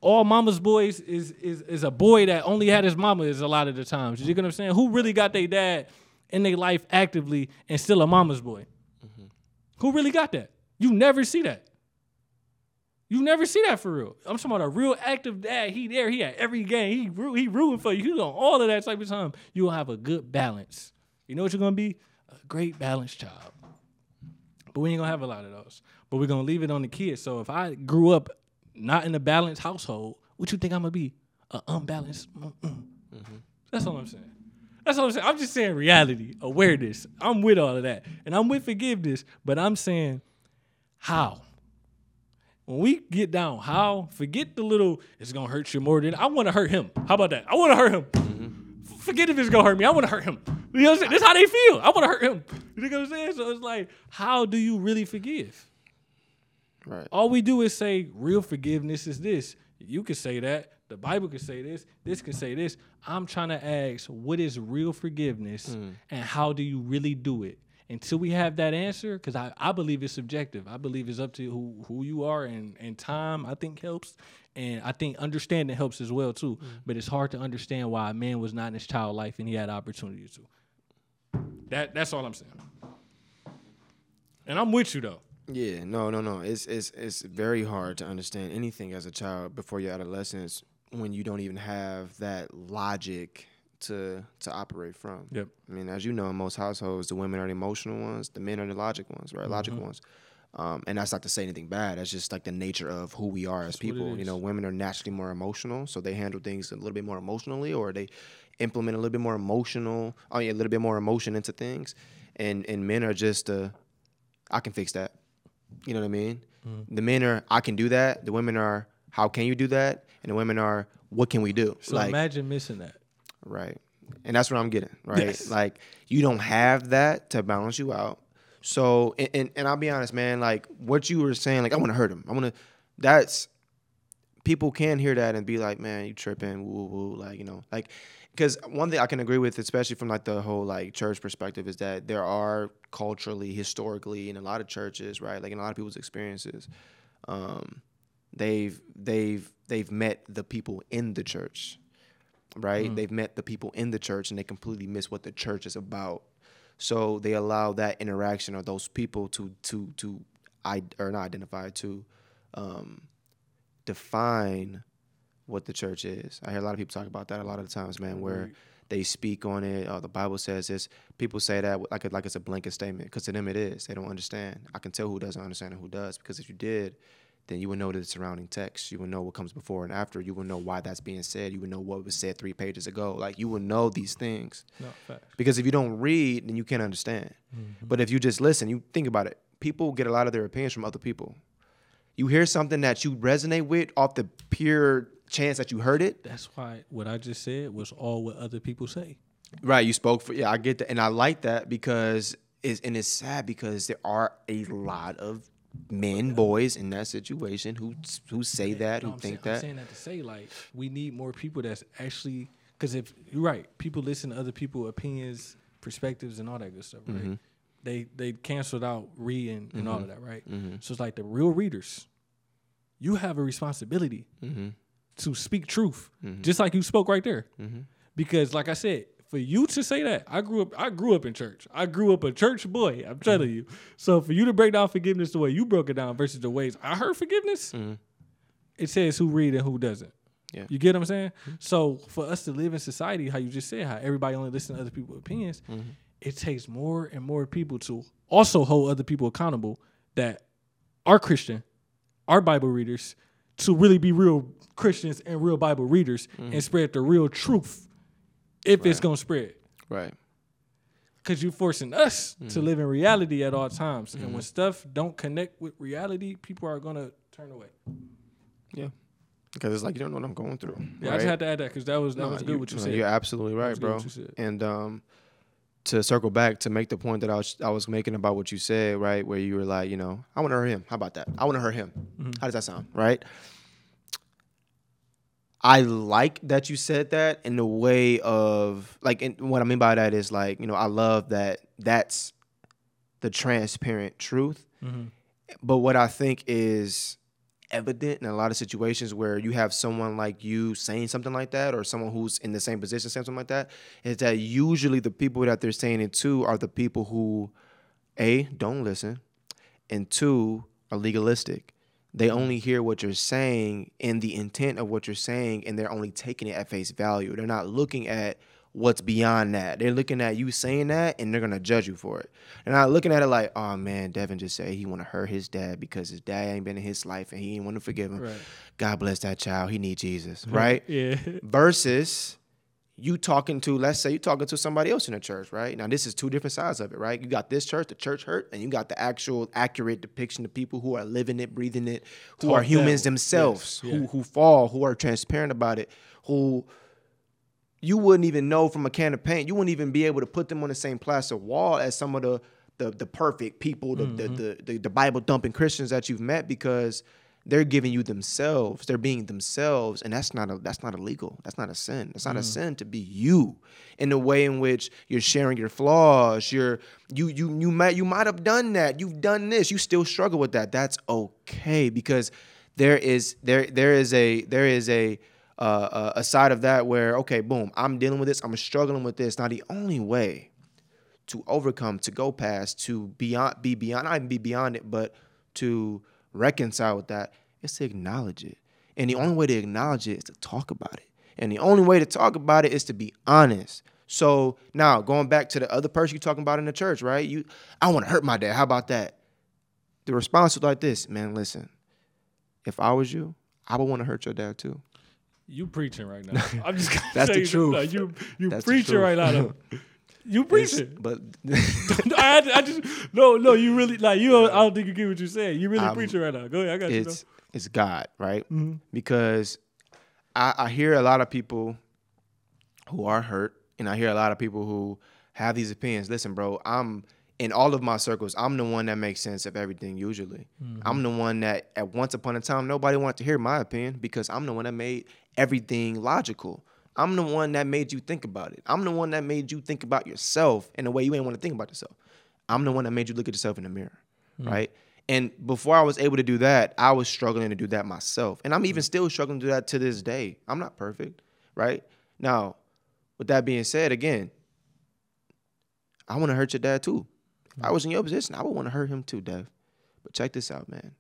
All Mama's Boys is a boy that only had his mama is a lot of the times. You get what I'm saying? Who really got their dad in their life actively and still a mama's boy? Mm-hmm. Who really got that? You never see that. You never see that for real. I'm talking about a real active dad. He there. He at every game. He rooting for you. He's on all of that type of time. You'll have a good balance. You know what you're going to be? A great balanced child. But we ain't gonna have a lot of those. But we're gonna leave it on the kids. So if I grew up not in a balanced household, what you think I'm gonna be? An unbalanced. Mm-hmm. That's all I'm saying. That's all I'm saying. I'm just saying reality, awareness. I'm with all of that. And I'm with forgiveness, but I'm saying how. When we get down, how? Forget the little, it's gonna hurt you more than I wanna hurt him. How about that? I wanna hurt him. Mm-hmm. Forget if it's gonna hurt me. I wanna hurt him. You know what I'm saying? That's how they feel. I wanna hurt him. You know what I'm saying? So it's like, how do you really forgive? Right. All we do is say real forgiveness is this. You could say that. The Bible could say this. This could say this. I'm trying to ask, what is real forgiveness and how do you really do it? Until we have that answer, because I believe it's subjective. I believe it's up to who you are, and time, I think, helps. And I think understanding helps as well, too. Mm. But it's hard to understand why a man was not in his child life and he had opportunity to. That's all I'm saying. And I'm with you, though. Yeah, no. It's very hard to understand anything as a child before your adolescence when you don't even have that logic to operate from. Yep. I mean, as you know, in most households, the women are the emotional ones, the men are the logic ones, right? Mm-hmm. Logical ones. And that's not to say anything bad. That's just like the nature of who we are as people. You know, women are naturally more emotional, so they handle things a little bit more emotionally, or they implement a little bit more emotion into things. And men are just I can fix that. You know what I mean? Mm-hmm. The men are, I can do that. The women are, how can you do that? And the women are, what can we do? So like, imagine missing that. Right. And that's what I'm getting, right? Yes. Like, you don't have that to balance you out. So, and I'll be honest, man, like, what you were saying, like, I want to hurt him. People can hear that and be like, man, you tripping, woo-woo, like, you know. Like, because one thing I can agree with, especially from, like, the whole, like, church perspective is that there are culturally, historically, in a lot of churches, right, like, in a lot of people's experiences, they've met the people in the church, right? Mm-hmm. They've met the people in the church, and they completely miss what the church is about. So they allow that interaction or those people to define what the church is. I hear a lot of people talk about that a lot of the times, man, where they speak on it. The Bible says this. People say that like it's a blanket statement, because to them it is. They don't understand. I can tell who doesn't understand and who does, because if you did, then you would know the surrounding text. You would know what comes before and after. You would know why that's being said. You would know what was said 3 pages ago. Like, you would know these things. No, facts. Because if you don't read, then you can't understand. Mm-hmm. But if you just listen, you think about it. People get a lot of their opinions from other people. You hear something that you resonate with off the pure chance that you heard it. That's why what I just said was all what other people say. Right, you spoke for, yeah, I get that. And I like that, because it's sad, because there are a lot of men, boys in that situation who say that, who think that. I'm saying that to say, like, we need more people that's actually, because if you're right, people listen to other people's opinions, perspectives, and all that good stuff, right? Mm-hmm. They canceled out reading and all of that, right? Mm-hmm. So it's like the real readers. You have a responsibility to speak truth, just like you spoke right there. Mm-hmm. Because, like I said, for you to say that, I grew up in church. I grew up a church boy, I'm telling you. So for you to break down forgiveness the way you broke it down versus the ways I heard forgiveness, it says who read and who doesn't. Yeah. You get what I'm saying? Mm-hmm. So for us to live in society, how you just said, how everybody only listens to other people's opinions, it takes more and more people to also hold other people accountable that are Christian, are Bible readers, to really be real Christians and real Bible readers and spread the real truth if it's going to spread. Right. Because you're forcing us to live in reality at all times. And when stuff don't connect with reality, people are going to turn away. Yeah. Because it's like, you don't know what I'm going through. Yeah, right? I just had to add that, because that was good what you said. You're absolutely right, bro. And, to circle back, to make the point that I was making about what you said, right, where you were like, you know, I want to hurt him. How about that? I want to hurt him. Mm-hmm. How does that sound, right? I like that you said that in the way of, like, and what I mean by that is, like, you know, I love that that's the transparent truth. Mm-hmm. But what I think is evident in a lot of situations where you have someone like you saying something like that, or someone who's in the same position saying something like that, is that usually the people that they're saying it to are the people who, A, don't listen, and 2, are legalistic. They only hear what you're saying and the intent of what you're saying, and they're only taking it at face value. They're not looking at what's beyond that. They're looking at you saying that, and they're going to judge you for it. And I'm looking at it like, oh, man, Devin just said he want to hurt his dad because his dad ain't been in his life, and he ain't want to forgive him. Right. God bless that child. He need Jesus, right? Yeah. Versus you talking to, let's say you're talking to somebody else in the church, right? Now, this is two different sides of it, right? You got this church, the church hurt, and you got the actual accurate depiction of people who are living it, breathing it, who Talk are humans them. Themselves, yes. who fall, who are transparent about it, who... You wouldn't even know from a can of paint. You wouldn't even be able to put them on the same plaster wall as some of the perfect people, the Bible thumping Christians that you've met, because they're giving you themselves. They're being themselves, and that's not illegal. That's not a sin. It's not a sin to be you in the way in which you're sharing your flaws. You might have done that. You've done this. You still struggle with that. That's okay, because there is a side of that where, okay, boom, I'm dealing with this, I'm struggling with this. Now, the only way to overcome, to go past, to to reconcile with that is to acknowledge it. And the only way to acknowledge it is to talk about it. And the only way to talk about it is to be honest. So now, going back to the other person you're talking about in the church, right? I want to hurt my dad. How about that? The response was like this, man, listen, if I was you, I would want to hurt your dad too. You preaching right now. I'm just gonna That's the truth. Like, you That's preaching right now. You preaching. But I just you really like you. I don't think you get what you're saying. You really preaching right now. Go ahead. I got you. It's God, right? Mm-hmm. Because I hear a lot of people who are hurt, and I hear a lot of people who have these opinions. Listen, bro, I'm in all of my circles. I'm the one that makes sense of everything. Usually, I'm the one that at once upon a time nobody wanted to hear my opinion because I'm the one that made everything logical. I'm the one that made you think about it. I'm the one that made you think about yourself in a way you ain't want to think about yourself. I'm the one that made you look at yourself in the mirror, right? And before I was able to do that, I was struggling to do that myself. And I'm even still struggling to do that to this day. I'm not perfect, right? Now, with that being said, again, I want to hurt your dad too. If I was in your position, I would want to hurt him too, Dev. But check this out, man.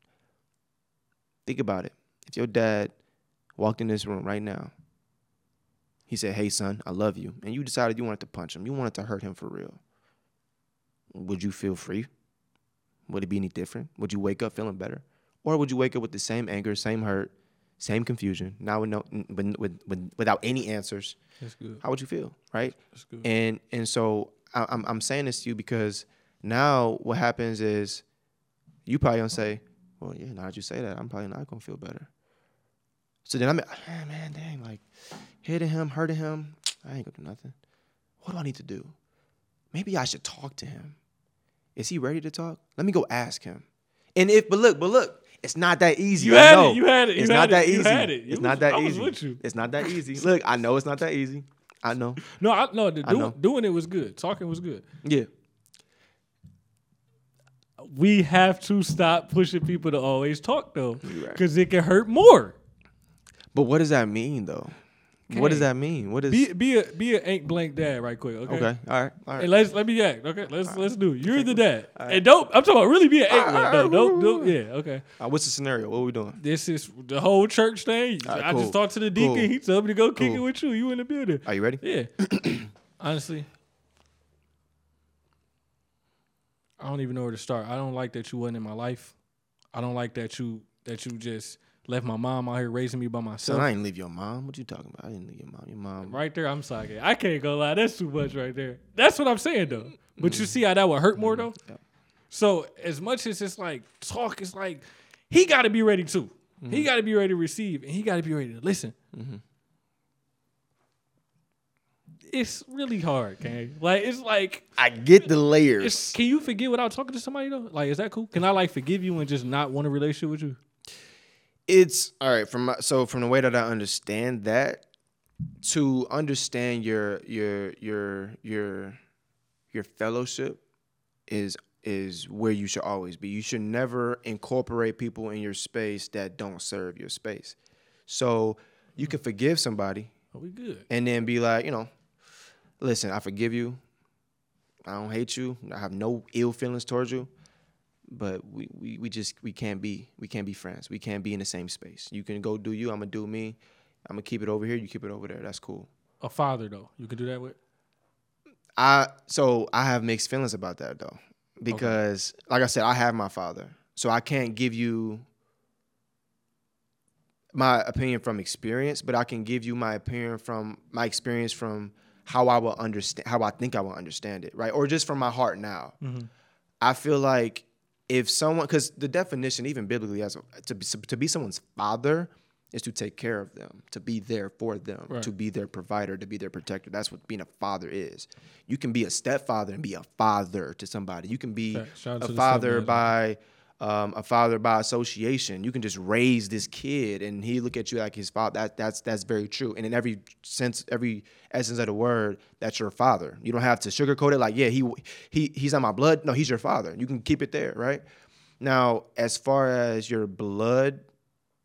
Think about it. If your dad walked in this room right now, he said, hey, son, I love you. And you decided you wanted to punch him. You wanted to hurt him for real. Would you feel free? Would it be any different? Would you wake up feeling better? Or would you wake up with the same anger, same hurt, same confusion, not with without any answers? That's good. How would you feel, right? That's good. And so I'm saying this to you because now what happens is you probably don't say, well, yeah, now that you say that, I'm probably not going to feel better. So then I'm hitting him, hurting him, I ain't gonna do nothing. What do I need to do? Maybe I should talk to him. Is he ready to talk? Let me go ask him. And look, it's not that easy. You had it. It's not that easy. It's not that easy. I was with you. It's not that easy. Look, I know it's not that easy. I know. Doing it was good. Talking was good. Yeah. We have to stop pushing people to always talk though, because it can hurt more. But what does that mean, though? Okay. What does that mean? What is be an ain't blank dad, right quick? Okay, all right. And let me act. Okay, let's do it. You're the dad, right. And don't. I'm talking about really be an ain't blank. No, don't. Yeah, okay. What's the scenario? What are we doing? This is the whole church thing. Right, I just talked to the deacon. Cool. He told me to go kick it with you. You in the building? Are you ready? Yeah. Honestly, I don't even know where to start. I don't like that you wasn't in my life. I don't like that you just. Left my mom out here raising me by myself. Son, I didn't leave your mom. What you talking about? I didn't leave your mom. Your mom. Right there, I'm sorry. I can't go lie. That's too much right there. That's what I'm saying, though. But you see how that would hurt more, though? Yeah. So as much as it's like talk, it's like he got to be ready, too. Mm-hmm. He got to be ready to receive, and he got to be ready to listen. Mm-hmm. It's really hard, Kane. Like, it's like... I get the layers. Can you forgive without talking to somebody, though? Like, is that cool? Can I, like, forgive you and just not want a relationship with you? It's all right from the way that I understand that, to understand your fellowship is where you should always be. You should never incorporate people in your space that don't serve your space. So you can forgive somebody. Are we good? And then be like, listen, I forgive you. I don't hate you. I have no ill feelings towards you. But we can't be friends. We can't be in the same space. You can go do you. I'm gonna do me. I'm gonna keep it over here. You keep it over there. That's cool. a father, though, you could do that with? I have mixed feelings about that, though. Because, like I said, I have my father. So I can't give you my opinion from experience, but I can give you my opinion from my experience from how I will understand, how I think I will understand it, right? Or just from my heart now. Mm-hmm. I feel like if someone, because the definition, even biblically, as to be someone's father is to take care of them, to be there for them, right, to be their provider, to be their protector. That's what being a father is. You can be a stepfather and be a father to somebody. You can be a father by association. You can just raise this kid and he look at you like his father. That's very true. And in every sense, every essence of the word, that's your father. You don't have to sugarcoat it like, yeah, he's on my blood. No, he's your father. You can keep it there, right? Now, as far as your blood,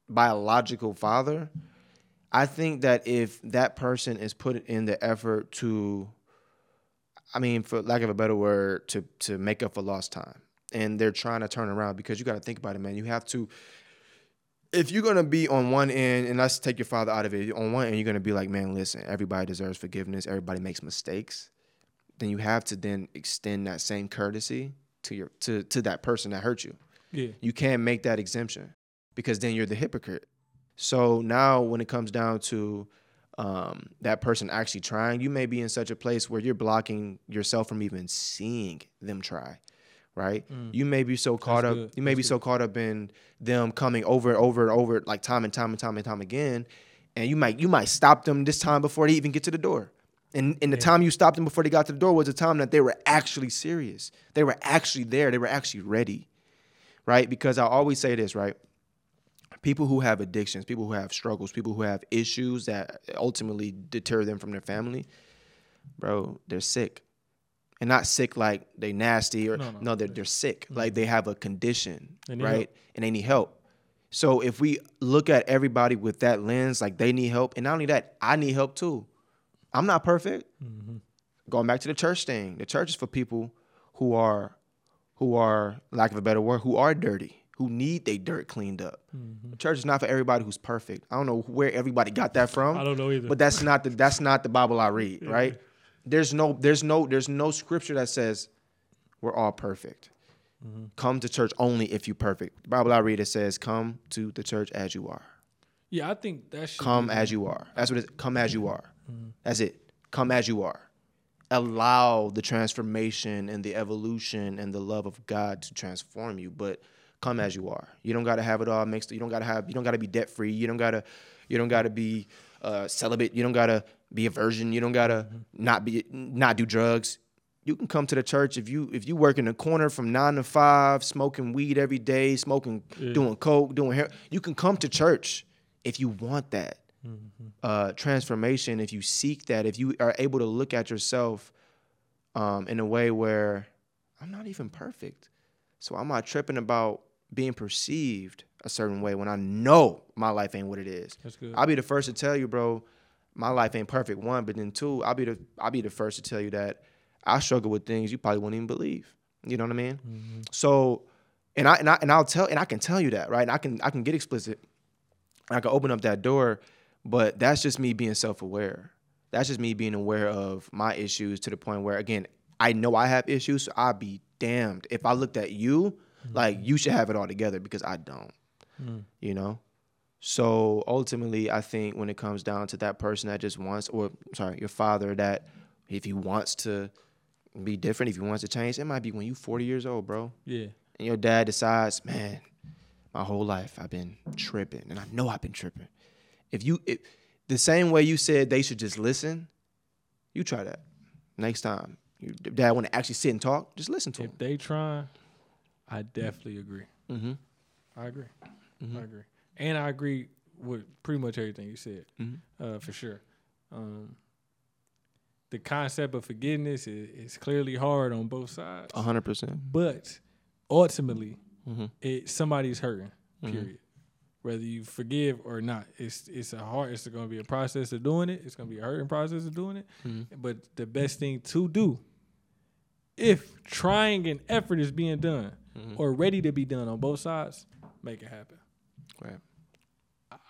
biological father, I think that if that person is put in the effort to, I mean, for lack of a better word, to make up for lost time, and they're trying to turn around, because you got to think about it, man. You have to, if you're going to be on one end, and let's take your father out of it, on one end you're going to be like, man, listen, everybody deserves forgiveness, everybody makes mistakes, then you have to then extend that same courtesy to your to that person that hurt you. Yeah. You can't make that exemption, because then you're the hypocrite. So now when it comes down to that person actually trying, you may be in such a place where you're blocking yourself from even seeing them try, right? Mm. You may be so caught up. You may be so caught up in them coming over and over and over, like time and time again, and you might stop them this time before they even get to the door. And the time you stopped them before they got to the door was the time that they were actually serious. They were actually there. They were actually ready, right? Because I always say this, right? People who have addictions, people who have struggles, people who have issues that ultimately deter them from their family, bro, they're sick. And not sick like they nasty or no, they're sick. Like they have a condition, right? And they need help. So if we look at everybody with that lens, like they need help, and not only that, I need help too. I'm not perfect. Mm-hmm. Going back to the church thing, the church is for people who are, lack of a better word, who are dirty, who need their dirt cleaned up. Mm-hmm. The church is not for everybody who's perfect. I don't know where everybody got that from. I don't know either. But that's not the Bible I read, yeah, right? There's no scripture that says we're all perfect. Mm-hmm. Come to church only if you're perfect. The Bible I read, it says come to the church as you are. Yeah, I think that should come as you are. That's what it is. Come as you are. Mm-hmm. That's it. Come as you are. Allow the transformation and the evolution and the love of God to transform you, but come as you are. You don't gotta have it all mixed. You don't gotta be debt free. You don't gotta be celibate. You don't gotta be a virgin. You don't gotta not do drugs. You can come to the church if you work in the corner from 9 to 5, smoking weed every day, doing coke, doing hair. You can come to church if you want that transformation. If you seek that, if you are able to look at yourself in a way where I'm not even perfect, so I'm not tripping about being perceived a certain way when I know my life ain't what it is. That's good. I'll be the first to tell you, bro, my life ain't perfect, one, but then two, I'll be the first to tell you that I struggle with things you probably wouldn't even believe. You know what I mean? Mm-hmm. So, I can tell you that, right? And I can get explicit. I can open up that door, but that's just me being self-aware. That's just me being aware of my issues to the point where, again, I know I have issues, so I'll be damned if I looked at you like you should have it all together, because I don't, you know? So ultimately, I think when it comes down to that person that just wants, your father, that if he wants to be different, if he wants to change, it might be when you're 40 years old, bro. Yeah. And your dad decides, man, my whole life I've been tripping, and I know I've been tripping. If the same way you said they should just listen, you try that next time. Your dad want to actually sit and talk, just listen to him. If they trying, I definitely agree. Mm-hmm. I agree. Mm-hmm. I agree. And I agree with pretty much everything you said, for sure. The concept of forgiveness is clearly hard on both sides. 100%. But ultimately, somebody's hurting, period. Mm-hmm. Whether you forgive or not, it's going to be a process of doing it. It's going to be a hurting process of doing it. Mm-hmm. But the best thing to do, if trying and effort is being done or ready to be done on both sides, make it happen. Right.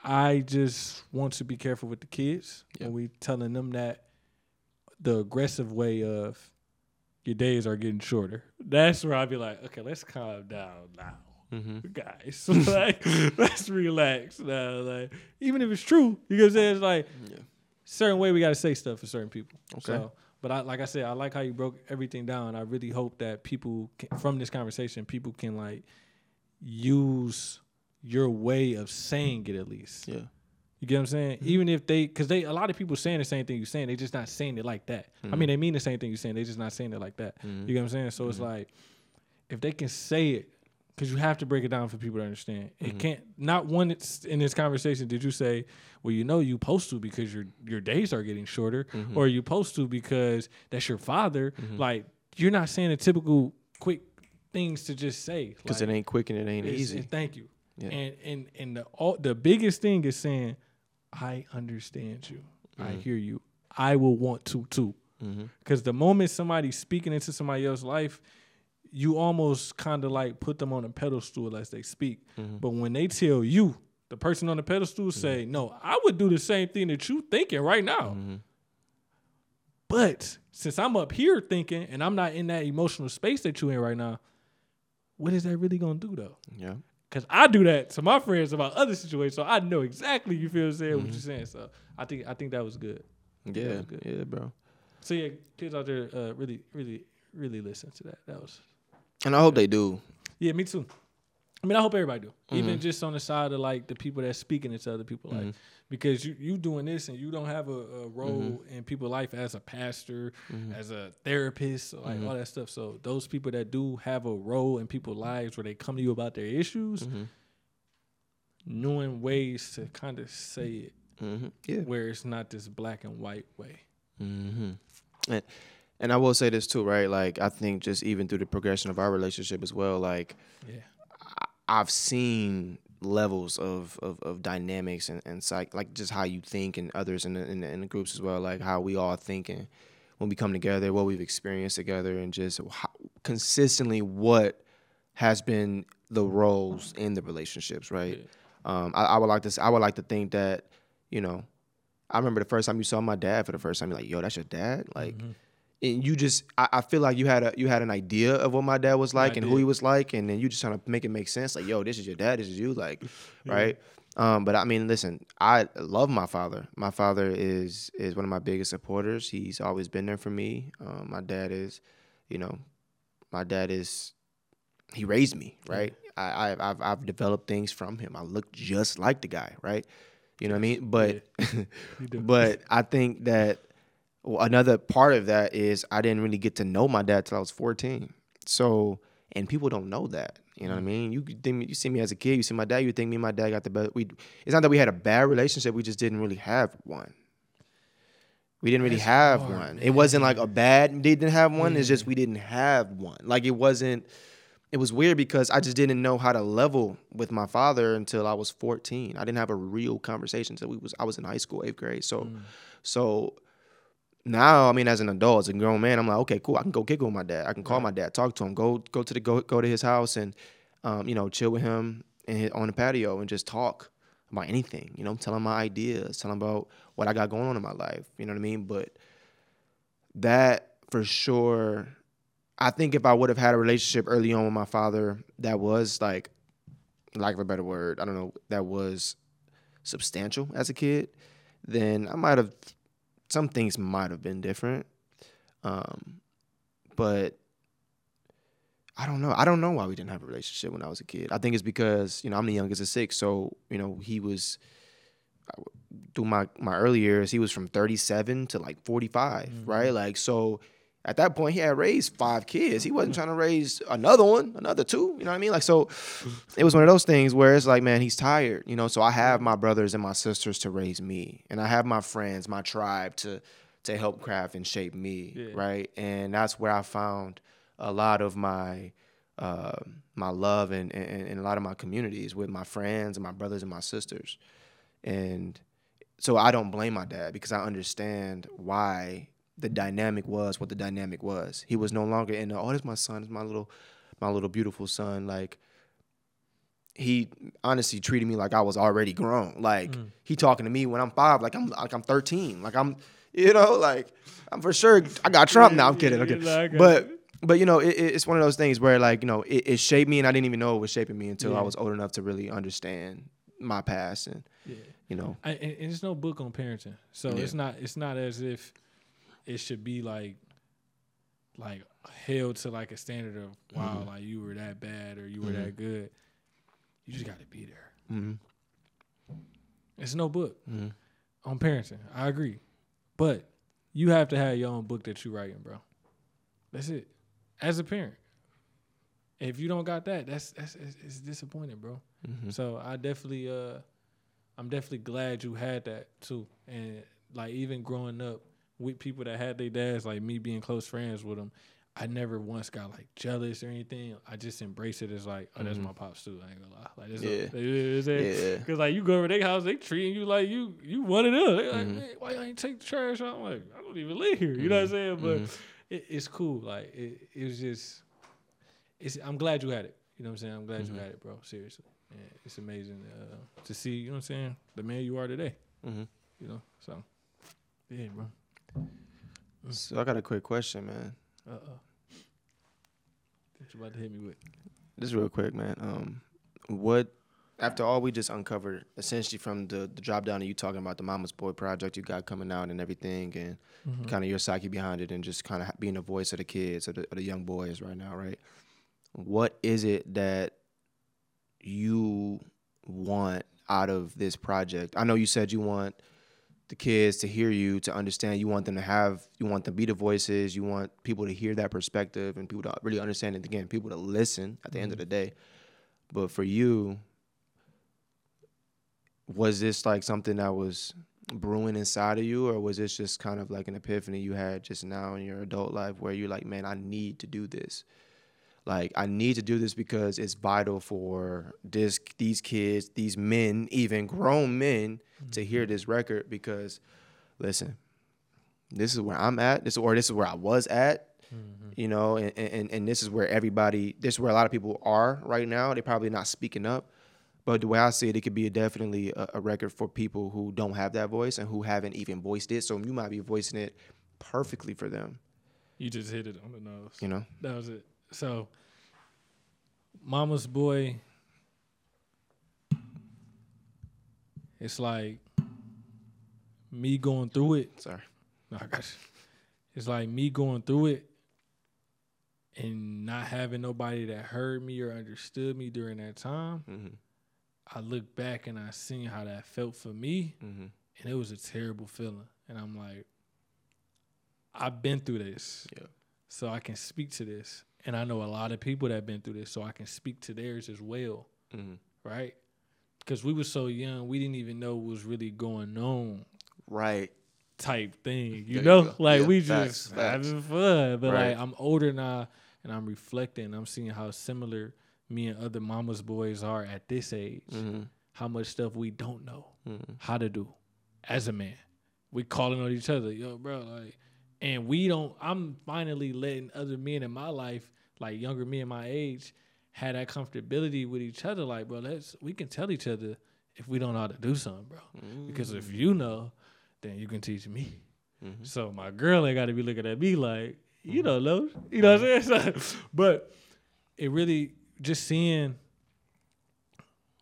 I just want to be careful with the kids. Yep. And we telling them that the aggressive way of your days are getting shorter. That's where I'd be like, okay, let's calm down now. Mm-hmm. Guys, like, let's relax now. Like, even if it's true, you know what I'm saying? It's like certain way we got to say stuff for certain people. Okay. So, but I, like I said, I like how you broke everything down. I really hope that people can, from this conversation, people can like use your way of saying it at least. Yeah. You get what I'm saying? Mm-hmm. Even if they, because a lot of people saying the same thing you're saying, they just not saying it like that. Mm-hmm. I mean, they mean the same thing you're saying, they just not saying it like that. Mm-hmm. You get what I'm saying? So it's like, if they can say it, because you have to break it down for people to understand. It can't, not one that's in this conversation did you say, well, you know you supposed to because your days are getting shorter, or you supposed to because that's your father. Like, you're not saying the typical quick things to just say. Because like, it ain't quick and it ain't easy. Thank you. Yeah. And the biggest thing is saying, I understand you. I hear you. I will want to too. Because the moment somebody's speaking into somebody else's life, you almost kind of like put them on a pedestal as they speak. But when they tell you, the person on the pedestal say, no, I would do the same thing that you thinking right now. But since I'm up here thinking and I'm not in that emotional space that you in right now, what is that really going to do though? Yeah. Because I do that to my friends about other situations. So I know exactly, you feel what I'm saying, what you're saying. So I think that was good. Yeah. That was good. Yeah, bro. So yeah, kids out there really, really, really listen to that. That was... And I hope they do. Yeah, me too. I mean, I hope everybody do. Even just on the side of, like, the people that's speaking it to other people. Like, because you doing this and you don't have a role in people's life as a pastor, as a therapist, like, all that stuff. So those people that do have a role in people's lives where they come to you about their issues, knowing ways to kind of say it where it's not this black and white way. And I will say this too, right? Like, I think just even through the progression of our relationship as well, like, I've seen levels of dynamics and psych, like just how you think and others in the groups as well, like how we all think and when we come together, what we've experienced together, and just how, consistently what has been the roles in the relationships, right? Yeah. I would like to think that, you know, I remember the first time you saw my dad for the first time, you're like, yo, that's your dad, like. And you just, I feel like you had an idea of what my dad was like and who he was like, and then you just trying to make it make sense. Like, yo, this is your dad, this is you, like, right? But I mean, listen, I love my father. My father is one of my biggest supporters. He's always been there for me. My dad is, he raised me, right? I've developed things from him. I look just like the guy, right? You know what I mean? But, but I think that. Well, another part of that is I didn't really get to know my dad till I was 14. So, and people don't know that. You know what I mean? You see me as a kid, you see my dad, you think me and my dad got the best. It's not that we had a bad relationship, we just didn't really have one. We didn't really have one. It wasn't like a bad, they didn't have one, it's just we didn't have one. Like it was weird because I just didn't know how to level with my father until I was 14. I didn't have a real conversation until I was in high school, 8th grade. So now, I mean, as an adult, as a grown man, I'm like, okay, cool. I can go kick with my dad. I can call my dad, talk to him, go to his house, and chill with him on the patio and just talk about anything. You know, tell him my ideas, tell him about what I got going on in my life. You know what I mean? But that for sure, I think if I would have had a relationship early on with my father, that was like, lack of a better word, I don't know, that was substantial as a kid, then I might have. Some things might have been different, but I don't know. I don't know why we didn't have a relationship when I was a kid. I think it's because, you know, I'm the youngest of 6, so, you know, he was, through my early years, he was from 37 to like 45, right? Like, so at that point, he had raised 5 kids. He wasn't trying to raise another one, another 2, you know what I mean? Like, so it was one of those things where it's like, man, he's tired, you know? So I have my brothers and my sisters to raise me, and I have my friends, my tribe to help craft and shape me, right? And that's where I found a lot of my love and a lot of my communities with my friends and my brothers and my sisters. And so I don't blame my dad because I understand why the dynamic was what the dynamic was. He was no longer in the, oh, this is my son, this is my little beautiful son. Like, he honestly treated me like I was already grown. Like he talking to me when I'm 5, like I'm 13. Like I'm, you know, like I'm for sure I got Trump now. I'm kidding. Okay. Exactly. But you know, it's one of those things where like, you know, it shaped me and I didn't even know it was shaping me until I was old enough to really understand my past and you know. And there's no book on parenting. So it's not as if it should be like held to like a standard of wow, like you were that bad or you were that good. You just got to be there. Mm-hmm. It's no book on parenting. I agree. But you have to have your own book that you're writing, bro. That's it. As a parent. If you don't got that, it's disappointing, bro. Mm-hmm. So I'm definitely glad you had that too. And like even growing up with people that had their dads, like me being close friends with them, I never once got like jealous or anything. I just embraced it as like, oh, that's my pops too. I ain't gonna lie. Like, because like you go over their house, they treating you like you one of them. They like, man, why you ain't take the trash out? I'm like, I don't even live here. You know what I'm saying? But it's cool. Like it was just, I'm glad you had it. You know what I'm saying? I'm glad you had it, bro. Seriously, yeah, it's amazing to see. You know what I'm saying? The man you are today. Mm-hmm. You know, so yeah, bro. So I got a quick question, man. What you about to hit me with? Just real quick, man. What after all we just uncovered, essentially from the drop down of you talking about the Mama's Boy project you got coming out and everything, and kind of your psyche behind it, and just kind of being the voice of the kids or the young boys right now, right? What is it that you want out of this project? I know you said you want the kids to hear you, to understand. You want them to have, you want them to be the voices. You want people to hear that perspective and people to really understand it. Again, people to listen at the end of the day. But for you, was this like something that was brewing inside of you, or was this just kind of like an epiphany you had just now in your adult life where you're like, man, I need to do this. Like, I need to do this because it's vital for these kids, these men, even grown men, to hear this record. Because, listen, this is where I'm at, this is where I was at, you know, and this is where this is where a lot of people are right now. They're probably not speaking up. But the way I see it, it could be definitely a record for people who don't have that voice and who haven't even voiced it. So you might be voicing it perfectly for them. You just hit it on the nose. You know? That was it. So, Mama's Boy, it's like me going through it. Sorry. No, I got you. It's like me going through it and not having nobody that heard me or understood me during that time. I look back and I seen how that felt for me, and it was a terrible feeling. And I'm like, I've been through this, so I can speak to this. And I know a lot of people that have been through this, so I can speak to theirs as well, right? Because we were so young, we didn't even know what was really going on. Right. Type thing, you know? Like, we just having fun. But, like, I'm older now, and I'm reflecting. I'm seeing how similar me and other Mama's Boys are at this age, how much stuff we don't know how to do as a man. We calling on each other. Yo, bro, like... And I'm finally letting other men in my life, like younger men my age, have that comfortability with each other. Like, bro, we can tell each other if we don't know how to do something, bro. Because if you know, then you can teach me. So my girl ain't got to be looking at me like, you don't know. You know what I'm saying? So, but it really, just seeing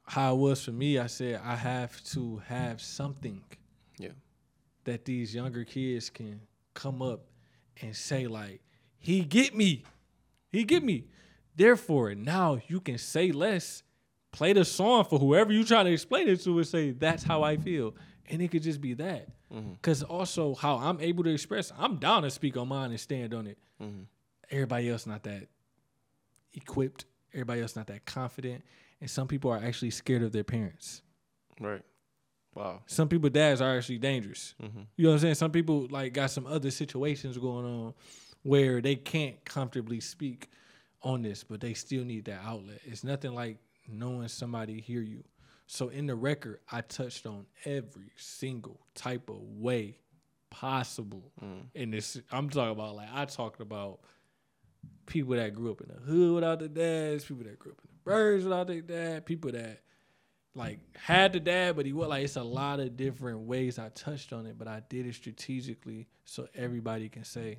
how it was for me, I said, I have to have something that these younger kids can come up and say like, he get me. Therefore, now you can say less, play the song for whoever you trying to explain it to and say, that's how I feel. And it could just be that. Because also how I'm able to express, I'm down to speak on mine and stand on it. Everybody else not that equipped. Everybody else not that confident. And some people are actually scared of their parents. Right. Wow. Some people dads are actually dangerous. You know what I'm saying? Some people like got some other situations going on where they can't comfortably speak on this, but they still need that outlet. It's nothing like knowing somebody hear you. So in the record, I touched on every single type of way possible in this. I'm talking about like I talked about people that grew up in the hood without their dads, people that grew up in the birds without their dad, people that like had the dad, but he was like, it's a lot of different ways I touched on it, but I did it strategically so everybody can say,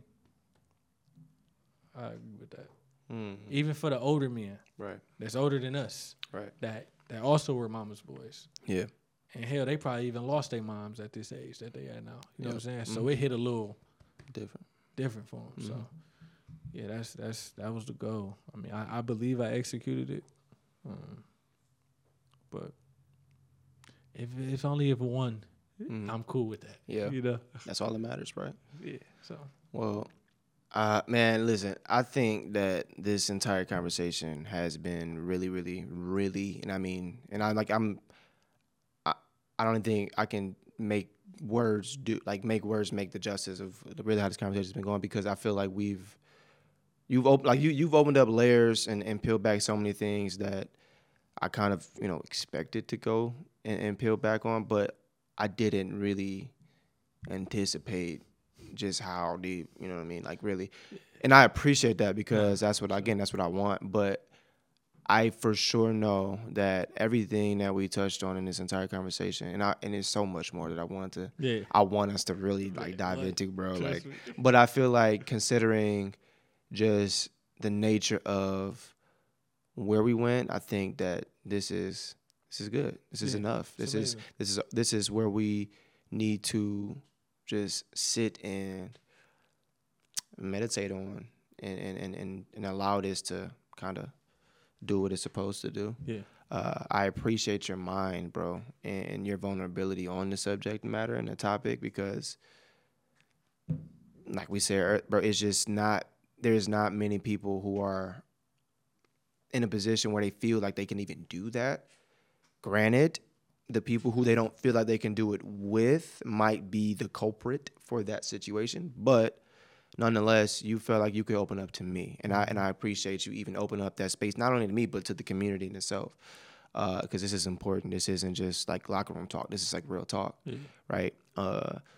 I agree with that. Mm-hmm. Even for the older men, right? That's older than us, right? That also were mama's boys. Yeah. And hell, they probably even lost their moms at this age that they at now. You know what I'm saying? Mm-hmm. So it hit a little different for them. Mm-hmm. So yeah, that was the goal. I mean, I believe I executed it, but if only if one, I'm cool with that. Yeah, you know, that's all that matters, right? Yeah. So well. Man, listen, I think that this entire conversation has been really, really, really, and I mean, and I don't think I can make words make the justice of really how this conversation has been going, because I feel like you've opened up layers and peeled back so many things that I kind of, you know, expected to go and peel back on, but I didn't really anticipate just how deep, you know what I mean, like really. And I appreciate that, because that's what I want. But I for sure know that everything that we touched on in this entire conversation, and it's so much more that I want to, I want us to really like dive into, bro. Like, but I feel like considering just the nature of where we went, I think that this is good. This is enough. This is where we need to just sit and meditate on and allow this to kind of do what it's supposed to do. Yeah. I appreciate your mind, bro, and your vulnerability on the subject matter and the topic, because like we said, bro, it's just not, there's not many people who are in a position where they feel like they can even do that. Granted, the people who they don't feel like they can do it with might be the culprit for that situation. But nonetheless, you felt like you could open up to me. And I appreciate you even opening up that space, not only to me, but to the community in itself. Because this is important. This isn't just like locker room talk. This is like real talk, right?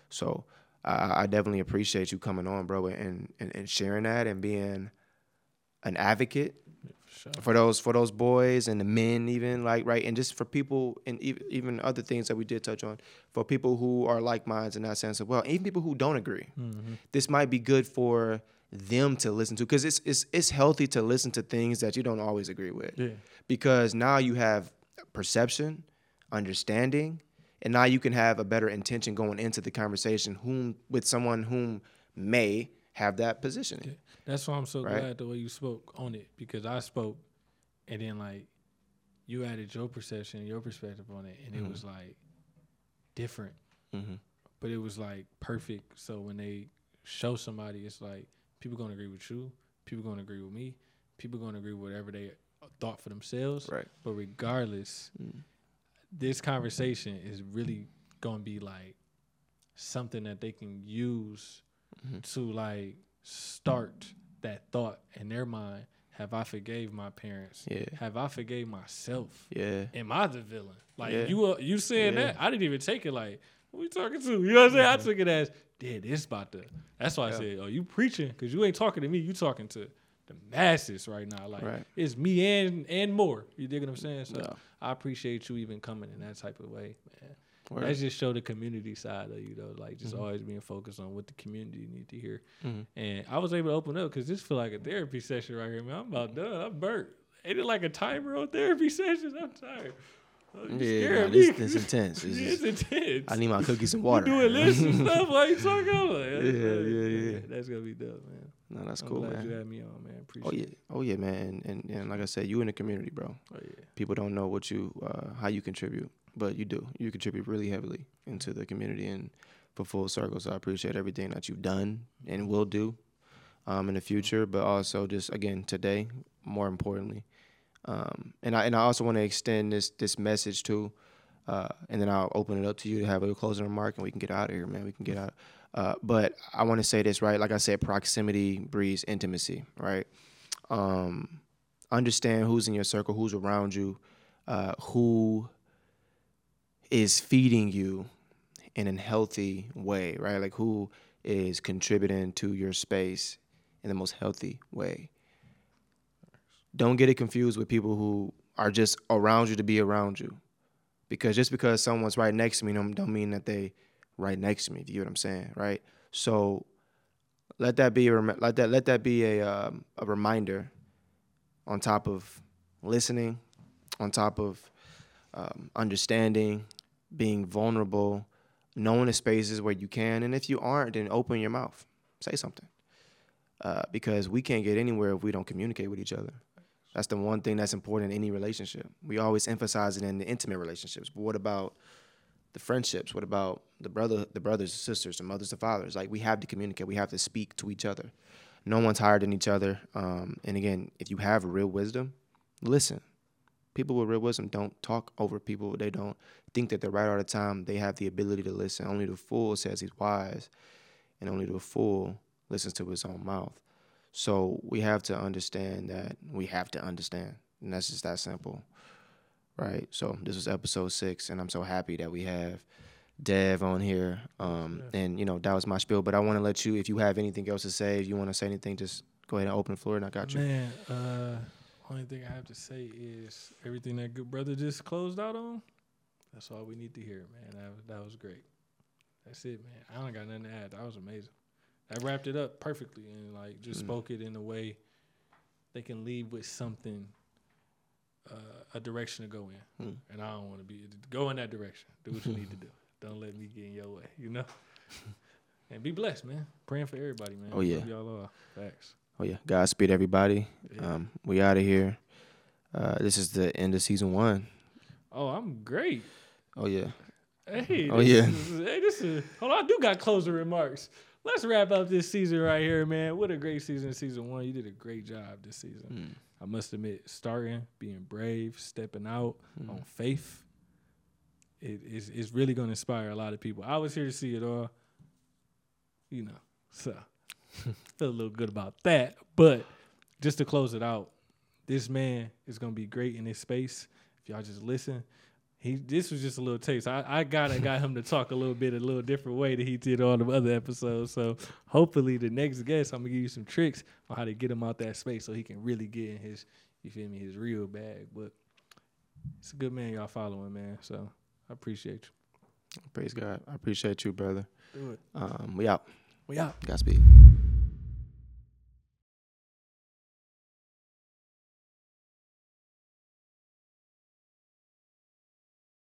So I definitely appreciate you coming on, bro, and sharing that and being an advocate. Sure. For those boys and the men, even, like, right, and just for people, and even other things that we did touch on, for people who are like minds in that sense as well, and even people who don't agree, this might be good for them to listen to, because it's healthy to listen to things that you don't always agree with, because now you have perception, understanding, and now you can have a better intention going into the conversation with someone whom may have that positioning. That's why I'm so glad the way you spoke on it, because I spoke and then like you added your perception and your perspective on it, and it was like different, but it was like perfect. So when they show somebody, it's like people gonna agree with you, people gonna agree with me, people gonna agree with whatever they thought for themselves. Right. But regardless, this conversation is really gonna be like something that they can use to like start that thought in their mind. Have I forgave my parents? Yeah. Have I forgave myself? Yeah. Am I the villain? Like you saying that, I didn't even take it like, who we talking to? You know what I'm saying? I took it as, this about to. That's why I said, oh, you preaching, because you ain't talking to me. You talking to the masses right now. Like it's me and more. You dig what I'm saying? So I appreciate you even coming in that type of way, man. That just show the community side of you, though, like just always being focused on what the community need to hear. And I was able to open up, because this feel like a therapy session right here, man. I'm about done. I'm burnt. Ain't it like a timer on therapy sessions? I'm tired. This intense. It's intense. I need my cookies and water. You doing this and stuff while you talking about it. Yeah. That's going to be dope, man. No, that's cool, man. I'm glad you had me on, man. Appreciate it. Oh, yeah, man. And like I said, you in the community, bro. Oh, yeah. People don't know what you, how you contribute. But you do. You contribute really heavily into the community and for Full Circle. So I appreciate everything that you've done and will do in the future. But also just, again, today, more importantly. And I also want to extend this message to, and then I'll open it up to you to have a closing remark and we can get out of here, man. We can get out. But I want to say this, right? Like I said, proximity breeds intimacy, right? Understand who's in your circle, who's around you, who is feeding you in a healthy way, right? Like who is contributing to your space in the most healthy way. Don't get it confused with people who are just around you to be around you. Because just because someone's right next to me don't mean that they right next to me. Do you get what I'm saying, right? So let that be a reminder on top of listening, on top of understanding, being vulnerable, knowing the spaces where you can. And if you aren't, then open your mouth. Say something. Because we can't get anywhere if we don't communicate with each other. That's the one thing that's important in any relationship. We always emphasize it in the intimate relationships. But what about the friendships? What about the brothers, the sisters, the mothers, the fathers? Like, we have to communicate. We have to speak to each other. No one's higher than each other. And again, if you have real wisdom, listen. People with real wisdom don't talk over people. They don't think that they're right all the time. They have the ability to listen. Only the fool says he's wise, and only the fool listens to his own mouth. So we have to understand that we have to understand. And that's just that simple, right? So this was episode 6, and I'm so happy that we have Dev on here. And, you know, that was my spiel. But I want to let you, if you have anything else to say, if you want to say anything, just go ahead and open the floor, and I got you. Man, only thing I have to say is everything that good brother just closed out on, that's all we need to hear, man. That was great. That's it, man. I don't got nothing to add. That was amazing. I wrapped it up perfectly and, like, just spoke it in a way they can leave with something, a direction to go in. And I don't want to go in that direction. Do what you need to do. Don't let me get in your way, you know? And be blessed, man. Praying for everybody, man. Oh, yeah. Y'all are. Facts. Oh, yeah. Godspeed, everybody. Yeah. We out of here. This is the end of season 1. Oh, I'm great. Oh, yeah. Hey. Oh, yeah. Hold on, I do got closing remarks. Let's wrap up this season right here, man. What a great season, season 1. You did a great job this season. I must admit, starting, being brave, stepping out on faith, it's really going to inspire a lot of people. I was here to see it all, you know, so feel a little good about that. But just to close it out, this man is going to be great in this space. If y'all just listen. This was just a little taste. I got him to talk a little different way than he did all the other episodes. So hopefully the next guest, I'm gonna give you some tricks on how to get him out that space so he can really get in his, you feel me, his real bag. But it's a good man y'all following, man. So I appreciate you. Praise God. I appreciate you, brother. Do it. We out. Godspeed.